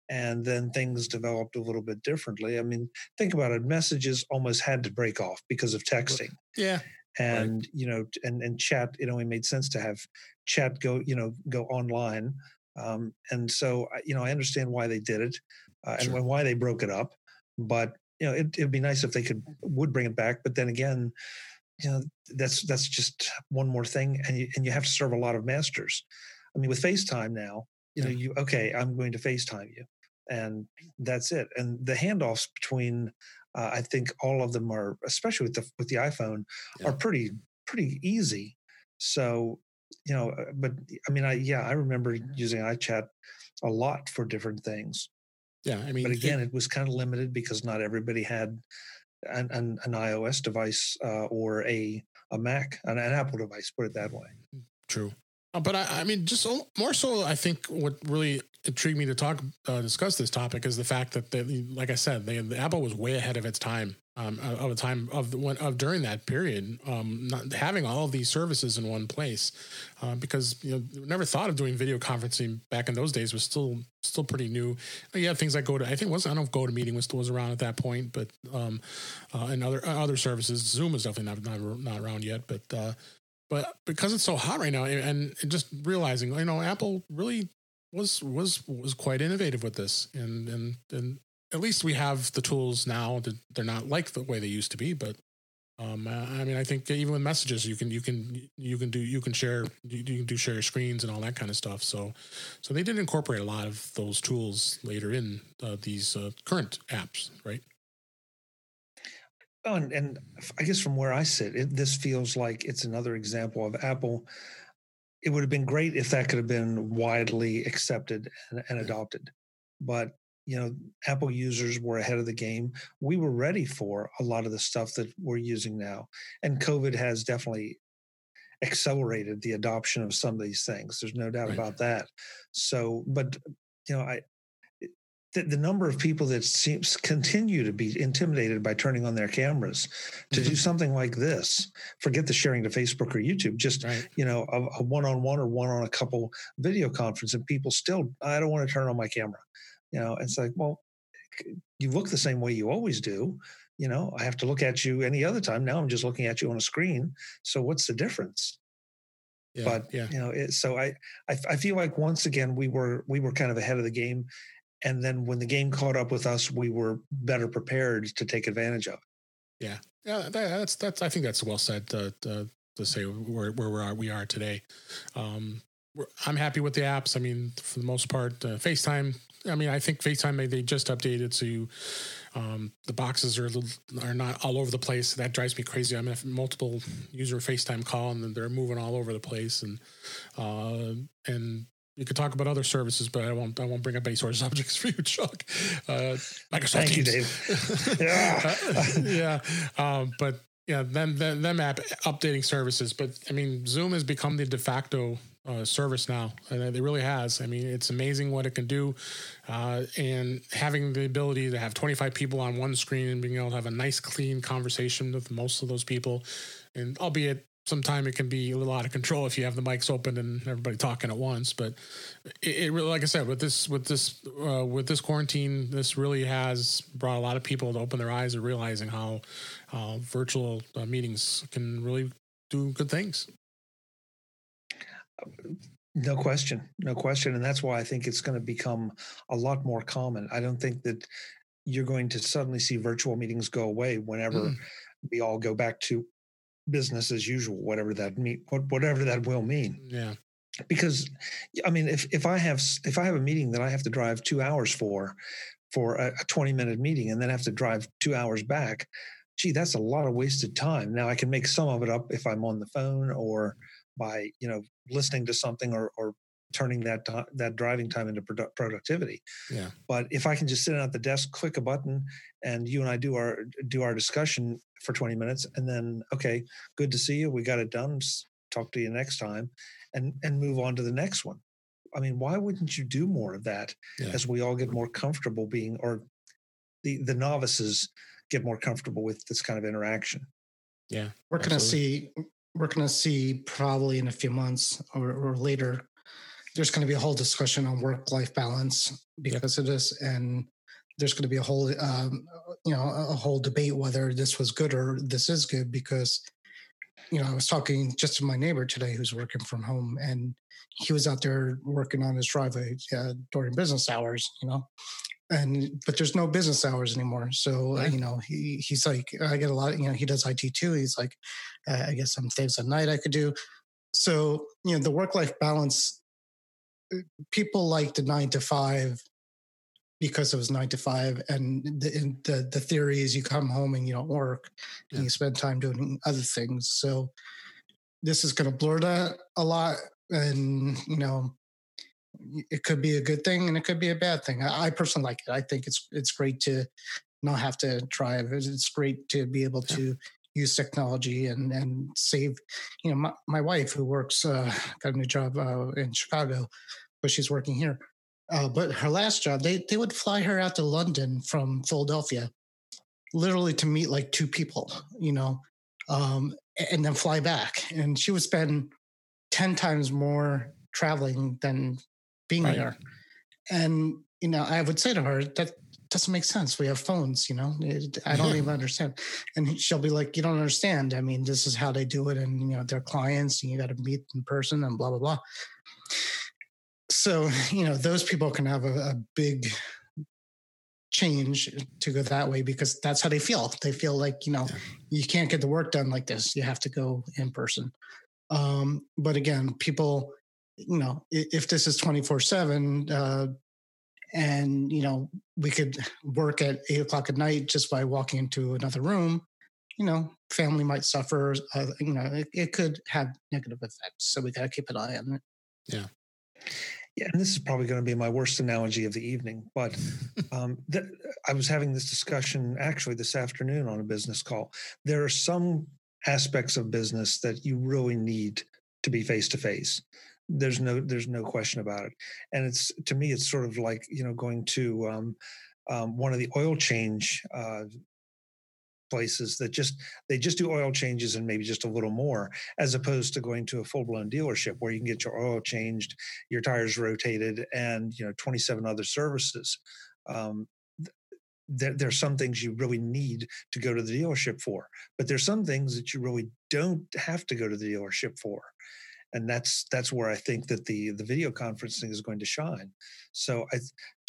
and then things developed a little bit differently. I mean, think about it. Messages almost had to break off because of texting. Yeah. And right. you know, and and chat. It only made sense to have chat go you know go online. Um, and so, you know, I understand why they did it uh, and sure. why they broke it up, but, you know, it would be nice if they could, would bring it back. But then again, you know, that's, that's just one more thing. And you, and you have to serve a lot of masters. I mean, with FaceTime now, you know, yeah. you, okay, I'm going to FaceTime you and that's it. And the handoffs between, uh, I think all of them are, especially with the, with the iPhone yeah. are pretty, pretty easy. So, you know, but I mean, I, yeah, I remember using iChat a lot for different things. Yeah. I mean, but again, it, it was kind of limited because not everybody had an, an, an iOS device uh, or a, a Mac, an, an Apple device, put it that way. True. Uh, but I, I mean, just more so, I think what really intrigued me to talk, uh, discuss this topic is the fact that, they, like I said, they, the Apple was way ahead of its time. Um, of a time of the one of during that period, um, not having all of these services in one place, uh, because you know never thought of doing video conferencing back in those days was still still pretty new. You had things like go to I think was I don't know if GoToMeeting was was around at that point, but um, uh, and other uh, other services. Zoom was definitely not not, not around yet, but uh, but because it's so hot right now, and, and just realizing you know Apple really was was was quite innovative with this, and and and. At least we have the tools now that they're not like the way they used to be. But um, I mean, I think even with messages, you can, you can, you can do, you can share, you can do share screens and all that kind of stuff. So, so they did incorporate a lot of those tools later in uh, these uh, current apps, right? Oh, and, and I guess from where I sit, it, this feels like it's another example of Apple. It would have been great if that could have been widely accepted and, and adopted, but you know, Apple users were ahead of the game. We were ready for a lot of the stuff that we're using now. And COVID has definitely accelerated the adoption of some of these things. There's no doubt right. about that. So, but, you know, I the, the number of people that seems continue to be intimidated by turning on their cameras to do something like this, forget the sharing to Facebook or YouTube, just, right. you know, a, a one-on-one or one on a couple video conference, and people still, I don't want to turn on my camera. You know, it's like, well, you look the same way you always do. You know, I have to look at you any other time. Now I'm just looking at you on a screen. So what's the difference? Yeah, but, yeah. you know, it, so I, I, I feel like once again, we were, we were kind of ahead of the game. And then when the game caught up with us, we were better prepared to take advantage of it. Yeah. Yeah. That, that's, that's, I think that's well said to, to, to say where, where we are, we are today. Um, we're, I'm happy with the apps. I mean, for the most part, uh, FaceTime, I mean, I think FaceTime, they just updated. So you, um, the boxes are, are not all over the place. That drives me crazy. I'm at multiple user FaceTime call and they're moving all over the place. And, uh, and, you could talk about other services, but I won't. I won't bring up any sort of subjects for you, Chuck. Uh, Microsoft Teams. Thank you, Dave. yeah, uh, yeah. Um, but yeah, them, them, them app updating services. But I mean, Zoom has become the de facto uh, service now, and it really has. I mean, it's amazing what it can do, uh, and having the ability to have twenty-five people on one screen and being able to have a nice, clean conversation with most of those people, and albeit. Sometimes it can be a little out of control if you have the mics open and everybody talking at once. But it, it really, like I said, with this, with this, uh, with this quarantine, this really has brought a lot of people to open their eyes and realizing how uh, virtual uh, meetings can really do good things. No question, no question, and that's why I think it's going to become a lot more common. I don't think that you're going to suddenly see virtual meetings go away whenever mm. we all go back to. Business as usual, whatever that mean, whatever that will mean. Yeah. Because, I mean, if, if I have if I have a meeting that I have to drive two hours for, for a twenty minute meeting, and then have to drive two hours back, gee, that's a lot of wasted time. Now I can make some of it up if I'm on the phone or by you know listening to something or or turning that that driving time into produ- productivity. Yeah. But if I can just sit at the desk, click a button, and you and I do our do our discussion. For twenty minutes and then, okay, good to see you. We got it done. Talk to you next time and, and move on to the next one. I mean, why wouldn't you do more of that yeah. as we all get more comfortable being, or the, the novices get more comfortable with this kind of interaction? Yeah. We're going to see, we're going to see probably in a few months or, or later, there's going to be a whole discussion on work-life balance because yep. of this. And there's going to be a whole, um, you know, a whole debate whether this was good or this is good because, you know, I was talking just to my neighbor today who's working from home and he was out there working on his driveway uh, during business hours, you know, and but there's no business hours anymore. So, right. you know, he he's like, I get a lot, of, you know, he does I T too. He's like, uh, I guess some things at night I could do. So, you know, the work-life balance, people like the nine to five. Because it was nine to five, and the, the the theory is you come home and you don't work, and yeah. you spend time doing other things. So this is going to blur that a lot, and you know it could be a good thing and it could be a bad thing. I, I personally like it. I think it's it's great to not have to drive. It's great to be able yeah. to use technology and and save. You know, my, my wife who works uh, got a new job uh, in Chicago, but she's working here. Uh, but her last job, they they would fly her out to London from Philadelphia, literally to meet like two people, you know, um, and then fly back. And she would spend ten times more traveling than being right. there. And, you know, I would say to her, that doesn't make sense. We have phones, you know, I don't even understand. And she'll be like, you don't understand. I mean, this is how they do it. And, you know, their clients and you got to meet in person and blah, blah, blah. So, you know, those people can have a, a big change to go that way because that's how they feel. They feel like, you know, yeah. you can't get the work done like this. You have to go in person. Um, but again, people, you know, if this is twenty-four seven uh, and, you know, we could work at eight o'clock at night just by walking into another room, you know, family might suffer. Uh, you know, it, it could have negative effects. So we got to keep an eye on it. Yeah. Yeah, and this is probably going to be my worst analogy of the evening, but um, th- I was having this discussion actually this afternoon on a business call. There are some aspects of business that you really need to be face-to-face. There's no, there's no question about it. And it's, to me, it's sort of like, you know, going to um, um, one of the oil change uh, places that just, they just do oil changes and maybe just a little more, as opposed to going to a full blown dealership where you can get your oil changed, your tires rotated, and, you know, twenty-seven other services. Um, There, there are some things you really need to go to the dealership for, but there's some things that you really don't have to go to the dealership for. And that's that's where I think that the the video conferencing is going to shine. So I,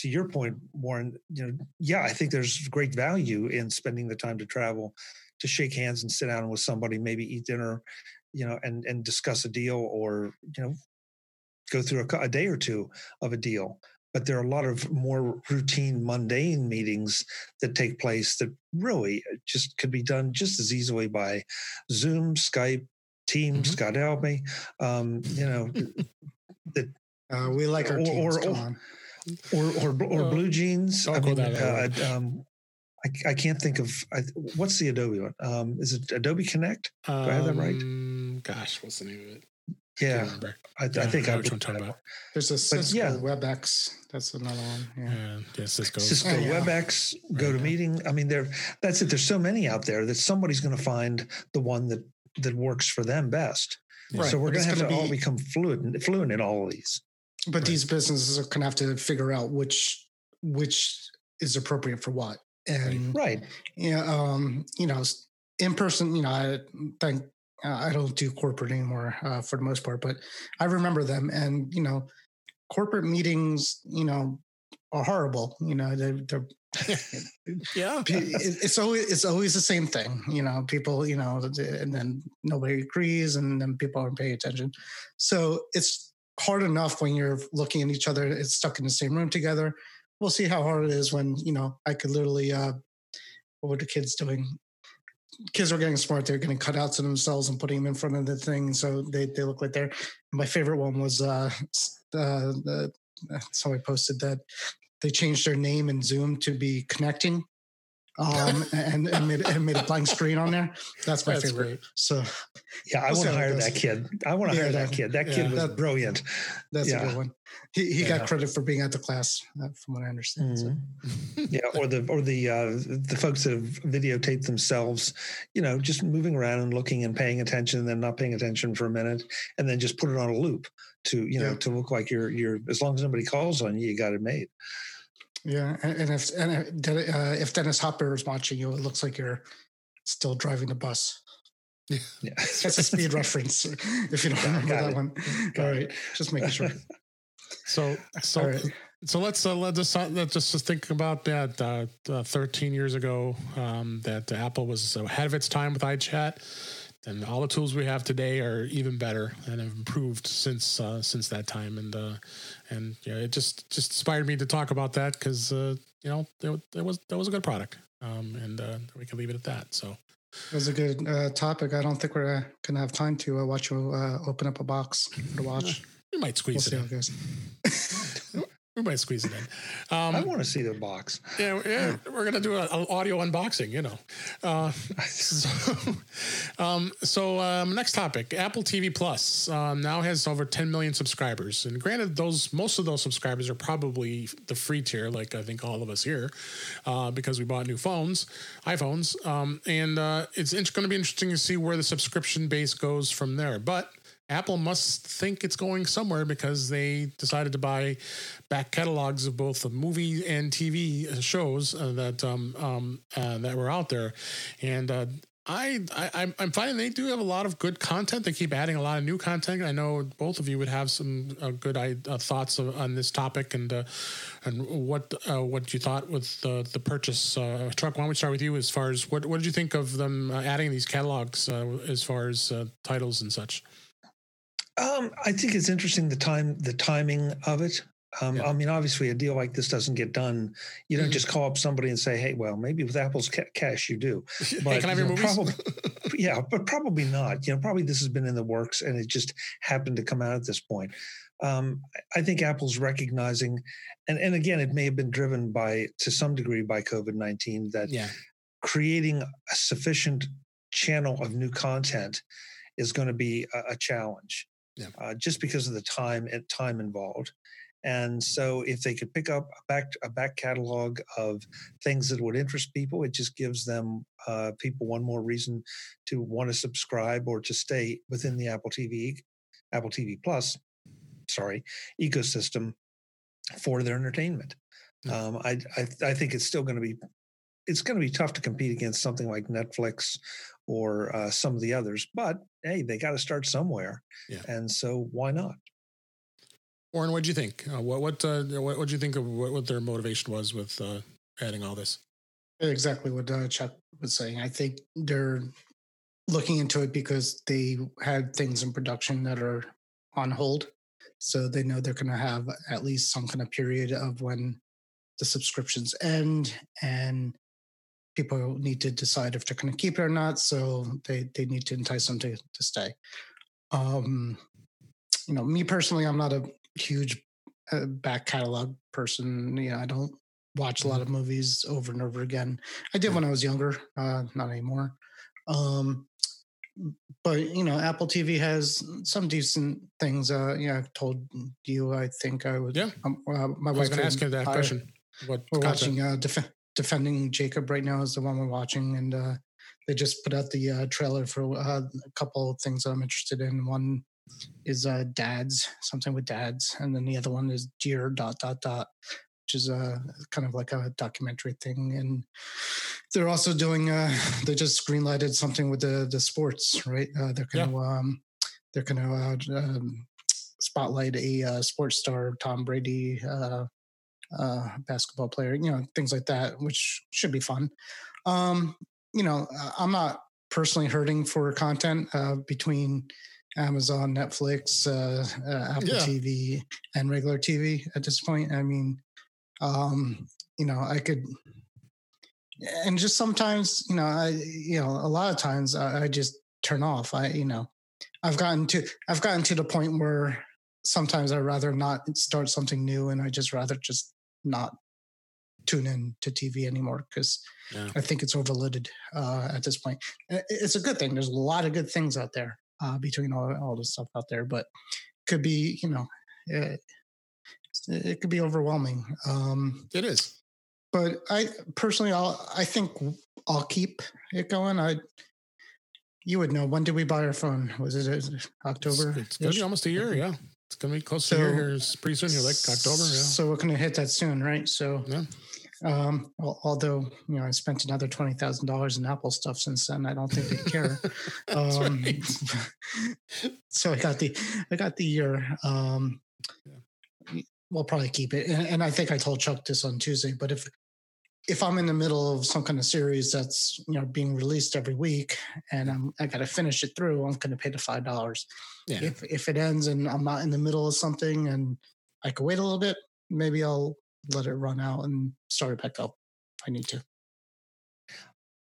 to your point, Warren, you know, yeah, I think there's great value in spending the time to travel, to shake hands and sit down with somebody, maybe eat dinner, you know, and, and discuss a deal, or, you know, go through a, a day or two of a deal. But there are a lot of more routine, mundane meetings that take place that really just could be done just as easily by Zoom, Skype, Teams. Mm-hmm. God help me, um, you know. the, uh, we like our or, teams. Or, come on. or or or, or uh, Blue Jeans. I, mean, uh, um, I, I can't think of I, what's the Adobe one. Um, is it Adobe Connect? Do um, I have that right? Gosh, what's the name of it? Yeah, I, I, yeah, I think I, I would talk about. There's a Cisco yeah. WebEx. That's another one. Yeah, yeah, yeah Cisco. Cisco oh, yeah. WebEx, GoToMeeting. Right. I mean, there. That's it. There's so many out there that somebody's going to find the one that, that works for them best. Yeah. Right. So we're going to have to be, all become fluent fluent in all of these. But right. these businesses are going to have to figure out which which is appropriate for what. And right. Yeah. You know, um. You know, in person. You know, I think. Uh, I don't do corporate anymore uh, for the most part, but I remember them. And, you know, corporate meetings, you know, are horrible. You know, they're, they're yeah. It's always it's always the same thing. You know, people, you know, and then nobody agrees, and then people aren't paying attention. So it's hard enough when you're looking at each other. It's stuck in the same room together. We'll see how hard it is when, you know, I could literally. Uh, what were the kids doing? Kids are getting smart. They're getting cutouts of themselves and putting them in front of the thing, so they, they look like they're. My favorite one was uh, uh, the, somebody posted that they changed their name in Zoom to be Connecting, um, and, and, made, and made a blank screen on there. That's my That's favorite. Great. So, yeah, I want to hire that kid. I want to yeah, hire that kid. That yeah, kid was that, brilliant. That's yeah. a good one. He he yeah. got credit for being at the class, uh, from what I understand. Mm-hmm. So. yeah, or the or the uh, the folks that have videotaped themselves, you know, just moving around and looking and paying attention, and then not paying attention for a minute, and then just put it on a loop to you know yeah. to look like you're you're. As long as nobody calls on you, you got it made. Yeah, and if and uh, if Dennis Hopper is watching you, it looks like you're still driving the bus. Yeah, yeah. That's a Speed reference. If you don't yeah, remember that it. one, got all right, it. Just making sure. So, so, right. so let's uh, let us let's just, just think about that. Uh, uh, thirteen years ago, um, that Apple was ahead of its time with iChat, and all the tools we have today are even better and have improved since uh, since that time. And uh, and yeah, it just, just inspired me to talk about that because uh, you know there, there was that was a good product, um, and uh, we can leave it at that. So. It was a good uh, topic. I don't think we're uh, going to have time to uh, watch you uh, open up a box to watch. We might squeeze we'll it in. It we might squeeze it in. Um, I want to see the box. Yeah, yeah we're going to do an audio unboxing, you know. Uh, so um, so um, next topic, Apple T V Plus um, now has over ten million subscribers. And granted, those most of those subscribers are probably the free tier, like I think all of us here, uh, because we bought new phones, iPhones. Um, and uh, it's going to be interesting to see where the subscription base goes from there. But Apple must think it's going somewhere because they decided to buy back catalogs of both the movie and T V shows uh, that um, um, uh, that were out there, and uh, I, I I'm finding they do have a lot of good content. They keep adding a lot of new content. I know both of you would have some uh, good uh, thoughts of, on this topic and uh, and what uh, what you thought with the the purchase. Uh, Chuck, why don't we start with you as far as what what did you think of them uh, adding these catalogs uh, as far as uh, titles and such? Um, I think it's interesting the time, the timing of it. Um, yeah. I mean, obviously, a deal like this doesn't get done. You don't mm-hmm. just call up somebody and say, "Hey, well, maybe with Apple's ca- cash, you do." But hey, can I have your movies? Probably, yeah, but probably not. You know, probably this has been in the works, and it just happened to come out at this point. Um, I think Apple's recognizing, and and again, it may have been driven by to some degree by COVID nineteen that yeah. creating a sufficient channel of new content is going to be a, a challenge. yeah. uh, just because of the time time involved. And so if they could pick up a back, a back catalog of things that would interest people, it just gives them uh, people one more reason to want to subscribe or to stay within the Apple T V, Apple T V Plus, sorry, ecosystem for their entertainment. Yeah. Um, I, I I think it's still going to be it's going to be tough to compete against something like Netflix or uh, some of the others. But hey, they got to start somewhere, yeah. and so why not? Warren, what do you think? Uh, what what uh, what do you think of what, what their motivation was with uh, adding all this? Exactly what uh, Chuck was saying. I think they're looking into it because they had things in production that are on hold, so they know they're going to have at least some kind of period of when the subscriptions end, and people need to decide if they're going to keep it or not. So they they need to entice them to to stay. Um, you know, me personally, I'm not a huge uh, back catalog person. You know, I don't watch a lot of movies over and over again. I did when I was younger, uh, not anymore. Um, but you know, Apple T V has some decent things. Uh, yeah, I've told you. I think I would. Yeah, um, uh, my I was going to ask you that question. What we're content? watching? Uh, def- Defending Jacob right now is the one we're watching, and uh, they just put out the uh, trailer for uh, a couple of things that I'm interested in. One is uh, dads, something with dads, and then the other one is Dear dot dot dot, which is a kind of like a documentary thing. And they're also doing uh, they just greenlighted something with the the sports, right? Uh, they're going to yeah. um, they're going to uh, um, spotlight a uh, sports star, Tom Brady. Uh, Uh, basketball player, you know, things like that, which should be fun. Um, you know, I'm not personally hurting for content uh, between Amazon, Netflix, uh, uh, Apple yeah. T V, and regular T V at this point. I mean, um, you know, I could, and just sometimes, you know, I, you know, a lot of times I, I just turn off. I, you know, I've gotten to, I've gotten to the point where sometimes I'd rather not start something new, and I just rather just not tune in to T V anymore because yeah. I think it's overloaded uh, at this point. It's a good thing. There's a lot of good things out there uh, between all all the stuff out there, but could be, you know, it, it could be overwhelming. Um, it is. But I personally, I'll, I think I'll keep it going. I You would know. When did we buy our phone? Was it October? It's going to be almost a year, yeah. It's going to be close so, to a year. It's pretty soon. You're like October, yeah. So we're going to hit that soon, right? So, yeah. um, although, you know, I spent another twenty thousand dollars in Apple stuff since then. I don't think they care. That's um, right. So I got the, I got the year. Um, yeah. We'll probably keep it. And, and I think I told Chuck this on Tuesday, but if, If I'm in the middle of some kind of series that's, you know, being released every week and I'm, I got to finish it through, I'm going to pay the five dollars. Yeah. If if it ends and I'm not in the middle of something and I could wait a little bit, maybe I'll let it run out and start it back up. I need to.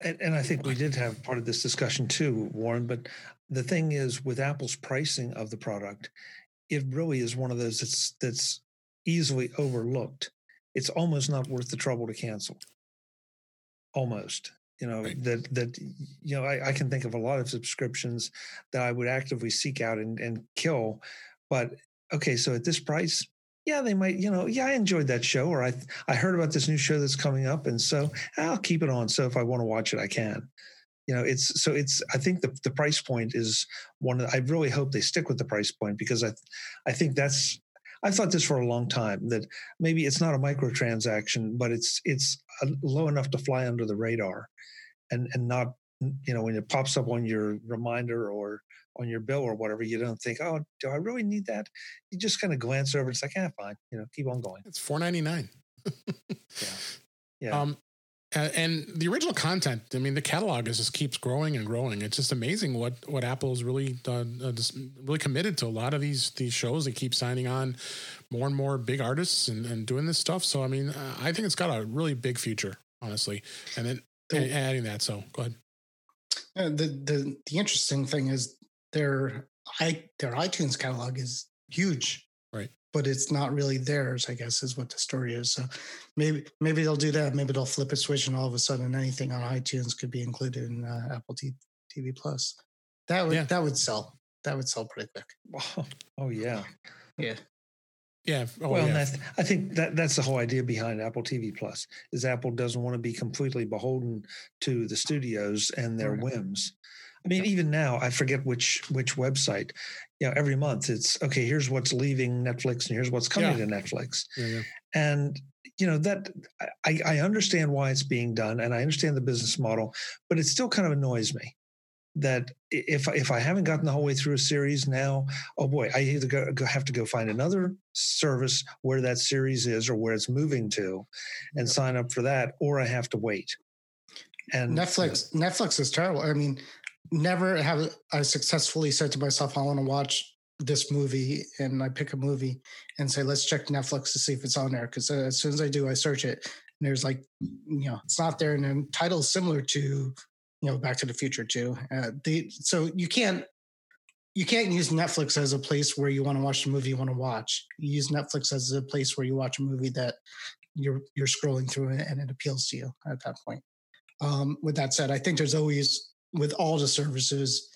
And, and I think we did have part of this discussion too, Warren, but the thing is with Apple's pricing of the product, it really is one of those that's that's easily overlooked. It's almost not worth the trouble to cancel. Almost, you know, right. that, that, you know, I, I can think of a lot of subscriptions that I would actively seek out and, and kill, but okay. So at this price, yeah, they might, you know, yeah, I enjoyed that show, or I, I heard about this new show that's coming up. And so I'll keep it on. So if I want to watch it, I can, you know, it's, so it's, I think the, the price point is one of, I really hope they stick with the price point because I, I think that's, I've thought this for a long time that maybe it's not a microtransaction, but it's it's low enough to fly under the radar, and and not, you know, when it pops up on your reminder or on your bill or whatever, you don't think, oh, do I really need that? You just kind of glance over. It's like, ah, fine, you know, keep on going. It's four ninety-nine. yeah, yeah. Um, and the original content, I mean, the catalog is just keeps growing and growing. It's just amazing what, what Apple's really done, uh, just really committed to a lot of these these shows. They keep signing on more and more big artists and, and doing this stuff. So, I mean, uh, I think it's got a really big future, honestly. And then and adding that, so go ahead. Uh, the, the the interesting thing is their i their iTunes catalog is huge. Right. But it's not really theirs, I guess, is what the story is. So maybe maybe they'll do that. Maybe they'll flip a switch, and all of a sudden, anything on iTunes could be included in uh, Apple T V Plus. That would yeah. that would sell. that would sell pretty quick. Oh, oh yeah. Yeah. Yeah. Oh, well, yeah. That's, I think that that's the whole idea behind Apple T V Plus, is Apple doesn't want to be completely beholden to the studios and their whims. I mean, even now, I forget which which website. You know, every month it's, okay, here's what's leaving Netflix and here's what's coming yeah. to Netflix. Yeah, yeah. And, you know, that I, I understand why it's being done and I understand the business model, but it still kind of annoys me that if if I haven't gotten the whole way through a series now, oh boy, I either go, go, have to go find another service where that series is or where it's moving to and yep. sign up for that, or I have to wait. And Netflix, you know, Netflix is terrible. I mean, never have I successfully said to myself, I want to watch this movie, and I pick a movie and say, let's check Netflix to see if it's on there. Because as soon as I do, I search it and there's like, you know, it's not there. And then titles similar to, you know, Back to the Future too. Uh, they, so you can't, you can't use Netflix as a place where you want to watch the movie you want to watch. You use Netflix as a place where you watch a movie that you're, you're scrolling through and it appeals to you at that point. Um, with that said, I think there's always, with all the services,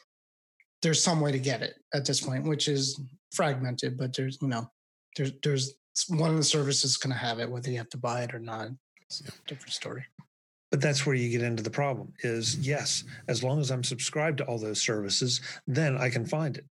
there's some way to get it at this point, which is fragmented, but there's, you know, there's, there's one of the services going to have it, whether you have to buy it or not. It's a different story. But that's where you get into the problem is, yes, as long as I'm subscribed to all those services, then I can find it.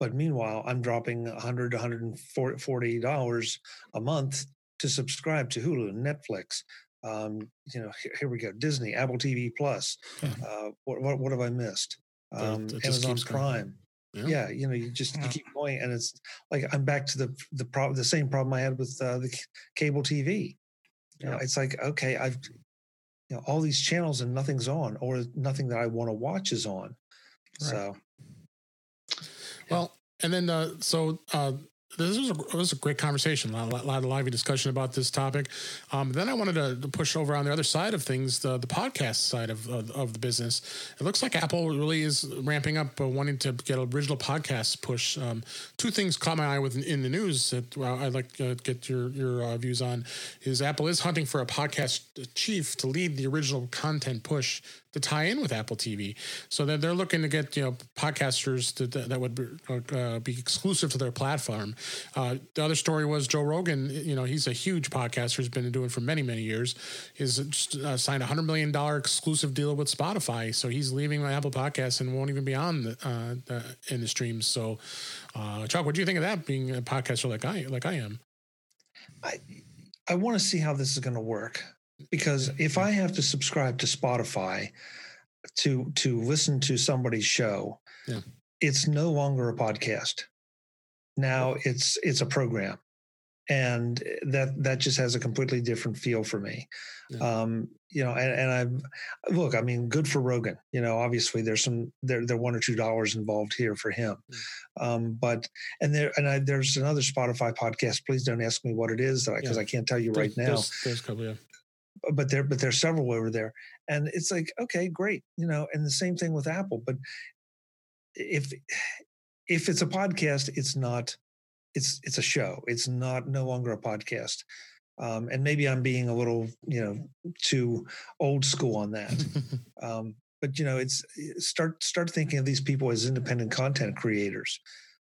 But meanwhile, I'm dropping one hundred dollars, one hundred forty dollars a month to subscribe to Hulu, Netflix. Um, you know, here, here we go. Disney, Apple T V Plus. Mm-hmm. Uh, what, what what have I missed? Um, Amazon Prime. Yeah. yeah, you know, you just yeah. you keep going, and it's like I'm back to the the problem, the same problem I had with uh, the c- cable T V. You yeah. know, it's like, okay, I've you know all these channels and nothing's on, or nothing that I want to watch is on. Right. So, yeah. well, and then uh, so. Uh, This was, a, this was a great conversation, a lot, a lot of lively discussion about this topic. Um, then I wanted to, to push over on the other side of things, the, the podcast side of, of, of the business. It looks like Apple really is ramping up, uh, wanting to get original podcasts push. Um, two things caught my eye with in the news that I'd like to get your, your uh, views on is Apple is hunting for a podcast chief to lead the original content push to tie in with Apple T V. So they're, they're looking to get, you know, podcasters to, that would be, uh, be exclusive to their platform. Uh, the other story was Joe Rogan. You know, he's a huge podcaster, who's been doing it for many, many years. He's uh, signed a one hundred million dollars exclusive deal with Spotify. So he's leaving my Apple Podcasts and won't even be on the, uh, the, in the streams. So, uh, Chuck, what do you think of that, being a podcaster like I like I am? I, I want to see how this is going to work. Because if I have to subscribe to Spotify to to listen to somebody's show, yeah. it's no longer a podcast. Now it's it's a program, and that that just has a completely different feel for me. Yeah. Um, you know, and, and I've look, I mean, good for Rogan. You know, obviously there's some there there one or two dollars involved here for him, mm-hmm. um, but and there and I, there's another Spotify podcast. Please don't ask me what it is that because I, yeah. I can't tell you there's, right now. There's, there's a couple, yeah. But there, but there's several over there, and it's like, okay, great, you know. And the same thing with Apple. But if if it's a podcast, it's not, it's it's a show. It's not no longer a podcast. Um, and maybe I'm being a little, you know, too old school on that. um, but you know, it's start start thinking of these people as independent content creators.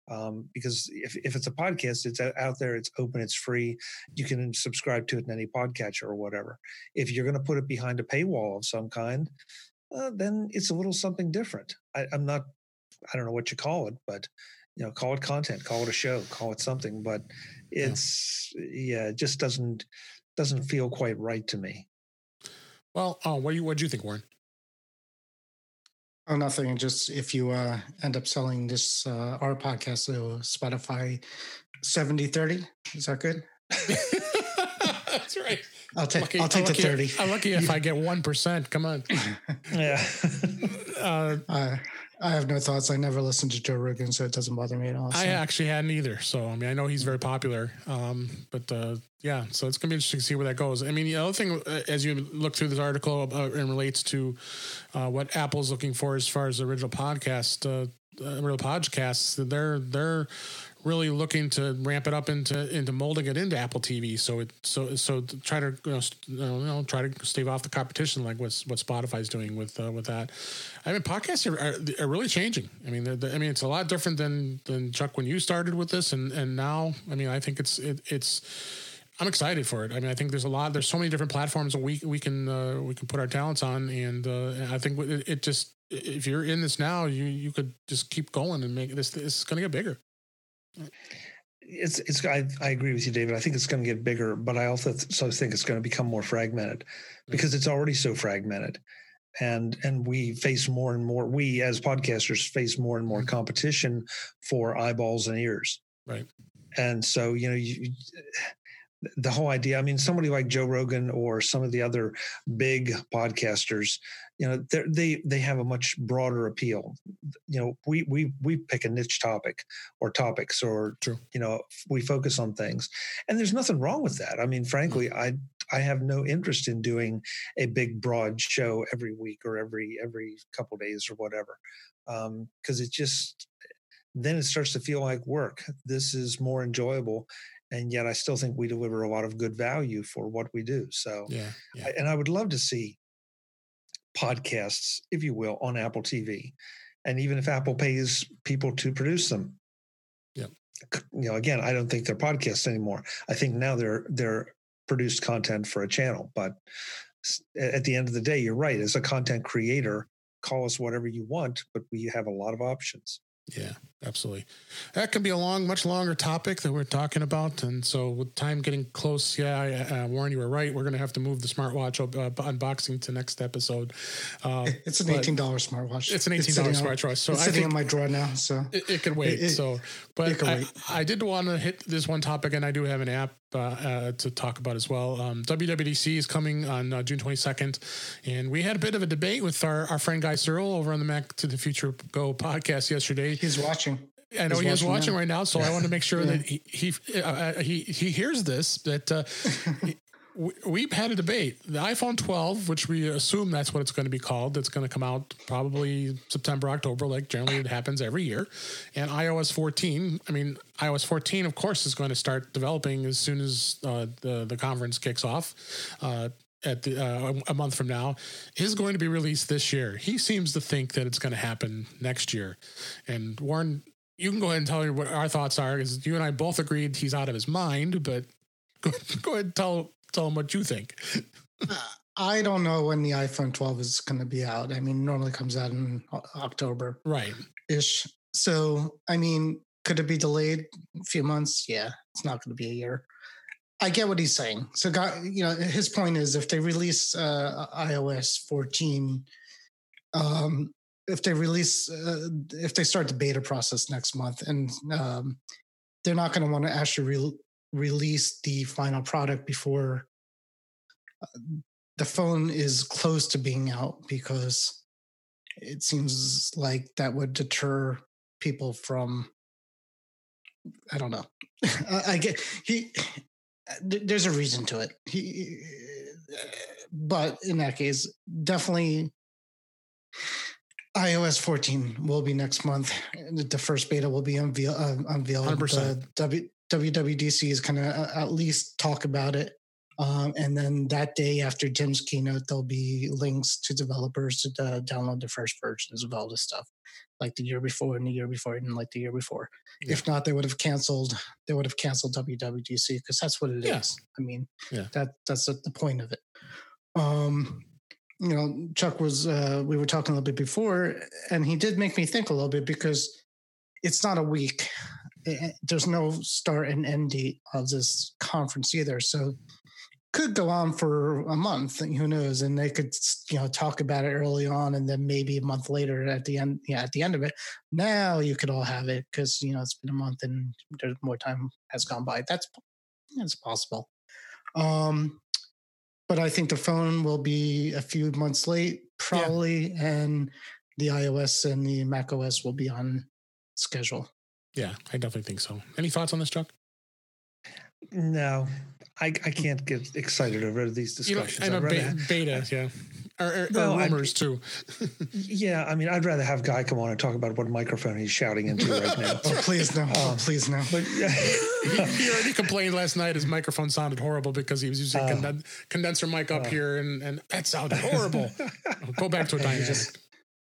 Um, because if, if it's a podcast, it's out there, it's open, it's free. You can subscribe to it in any podcatcher or whatever. If you're going to put it behind a paywall of some kind, uh, then it's a little something different. I, I'm not, I don't know what you call it, but, you know, call it content, call it a show, call it something. But it's, yeah, yeah it just doesn't, doesn't feel quite right to me. Well, uh, what do you, what do you think, Warren? Oh, nothing. Just if you uh, end up selling this, uh, our podcast to Spotify, seventy thirty, is that good? That's right. I'll take, lucky, I'll take lucky, the thirty. I'm lucky if I get one percent. Come on. yeah. uh, I, I have no thoughts. I never listened to Joe Rogan, so it doesn't bother me at all. So. I actually hadn't either. So, I mean, I know he's very popular, um, but uh, yeah, so it's going to be interesting to see where that goes. I mean, the other thing, as you look through this article about, and relates to uh, what Apple's looking for as far as the original podcast, uh, uh, real podcasts, they're, they're really looking to ramp it up into into molding it into Apple T V. So it so so to try to you know, st- you know try to stave off the competition, like what's what Spotify's doing with uh, with that. I mean, podcasts are, are, are really changing. I mean, they're, they're, I mean, it's a lot different than than Chuck when you started with this, and and now. I mean, I think it's it, it's. I'm excited for it. I mean, I think there's a lot. There's so many different platforms that we we can uh, we can put our talents on, and uh, I think it, it just if you're in this now, you you could just keep going and make this. It's going to get bigger. It's it's. I, I agree with you, David. I think it's going to get bigger, but I also th- so think it's going to become more fragmented because it's already so fragmented, and and we face more and more. We as podcasters face more and more competition for eyeballs and ears. Right. And so you know you. The whole idea, I mean, somebody like Joe Rogan or some of the other big podcasters, you know, they they have a much broader appeal. You know, we we we pick a niche topic or topics or, True. you know, we focus on things. And there's nothing wrong with that. I mean, frankly, I I have no interest in doing a big, broad show every week or every every couple of days or whatever, um, because it just, then it starts to feel like work. This is more enjoyable. And yet I still think we deliver a lot of good value for what we do. So, yeah, yeah. I, and I would love to see podcasts, if you will, on Apple T V. And even if Apple pays people to produce them, yeah, you know, again, I don't think they're podcasts anymore. I think now they're, they're produced content for a channel, but at the end of the day, you're right. As a content creator, call us whatever you want, but we have a lot of options. Yeah, absolutely. That could be a long, much longer topic that we're talking about. And so with time getting close, yeah, I, uh, Warren, you were right. We're going to have to move the smartwatch uh, unboxing to next episode. Uh, it's an eighteen dollars smartwatch. It's an eighteen dollars smartwatch. So it's I sitting in my drawer now. So it, it could wait. It, it, so, but it I, wait. I did want to hit this one topic, and I do have an app Uh, uh, to talk about as well. Um, W W D C is coming on uh, June twenty-second, and we had a bit of a debate with our, our friend Guy Searle over on the Back to the Future Go podcast yesterday. He's watching. I know He's he is watching, watching right now, so I want to make sure yeah. that he he, uh, he he hears this, that uh, we, we've had a debate. The iPhone twelve, which we assume that's what it's going to be called, that's going to come out probably September, October, like generally it happens every year, and iOS fourteen, I mean, iOS fourteen, of course, is going to start developing as soon as uh, the, the conference kicks off uh, at the, uh, a month from now, is going to be released this year. He seems to think that it's going to happen next year. And Warren, you can go ahead and tell me what our thoughts are, because you and I both agreed he's out of his mind, but go, go ahead and tell, tell him what you think. I don't know when the iPhone twelve is going to be out. I mean, normally comes out in October. Right-ish. So, I mean... Could it be delayed a few months? Yeah, it's not going to be a year. I get what he's saying. So, God, you know, his point is if they release uh, iOS fourteen, um, if they release, uh, if they start the beta process next month, and um, they're not going to want to actually re- release the final product before the phone is close to being out, because it seems like that would deter people from. I don't know. I get he. There's a reason to it. He, but in that case, definitely iOS fourteen will be next month. The first beta will be unveil, uh, unveiled. one hundred percent. The W W D C is going to at least talk about it, um, and then that day after Tim's keynote, there'll be links to developers to uh, download the first versions of all this stuff. Like the year before and the year before and like the year before. Yeah. If not, they would have canceled. They would have canceled W W D C because that's what it yeah. is. I mean, yeah. that that's the point of it. Um, you know, Chuck was. Uh, we were talking a little bit before, and he did make me think a little bit because it's not a week. It, there's no start and end date of this conference either, so could go on for a month, who knows, and they could, you know, talk about it early on, and then maybe a month later at the end, yeah, at the end of it, now you could all have it because, you know, it's been a month and there's more time has gone by. That's, that's possible. Um, but I think the phone will be a few months late, probably, yeah. and the iOS and the macOS will be on schedule. Yeah, I definitely think so. Any thoughts on this, Chuck? No. I, I can't get excited over these discussions. You know, I know, beta, beta, yeah. Or, or, no, or rumors I, too. Yeah, I mean, I'd rather have Guy come on and talk about what microphone he's shouting into right now. Oh, please no! Um, oh, please no! But, he, he already complained last night his microphone sounded horrible because he was using uh, conden- condenser mic up uh, here, and, and that sounded horrible. Go back to a dynamic. Just,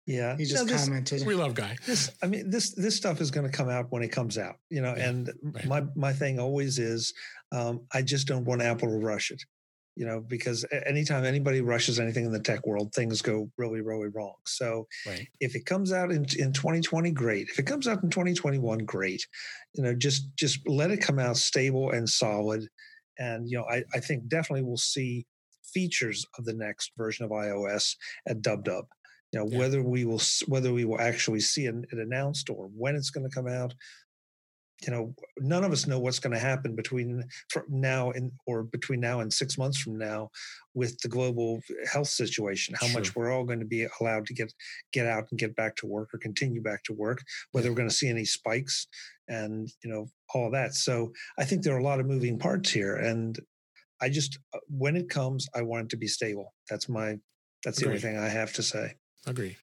yeah, he just no, this, commented. We love Guy. This, I mean, this this stuff is going to come out when it comes out, you know. Yeah, and right. my my thing always is, um, I just don't want Apple to rush it. You know, because anytime anybody rushes anything in the tech world, things go really, really wrong. So right. if it comes out in, in twenty twenty, great. If it comes out in twenty twenty-one, great. You know, just just let it come out stable and solid. And, you know, I, I think definitely we'll see features of the next version of iOS at DubDub. You know, yeah. whether we will whether we will actually see it announced or when it's going to come out. You know, none of us know what's going to happen between from now and or between now and six months from now with the global health situation, how sure. much we're all going to be allowed to get get out and get back to work or continue back to work, whether yeah. we're going to see any spikes and, you know, all that. So I think there are a lot of moving parts here. And I just, when it comes, I want it to be stable. That's my, that's Agreed. the only thing I have to say. Agree.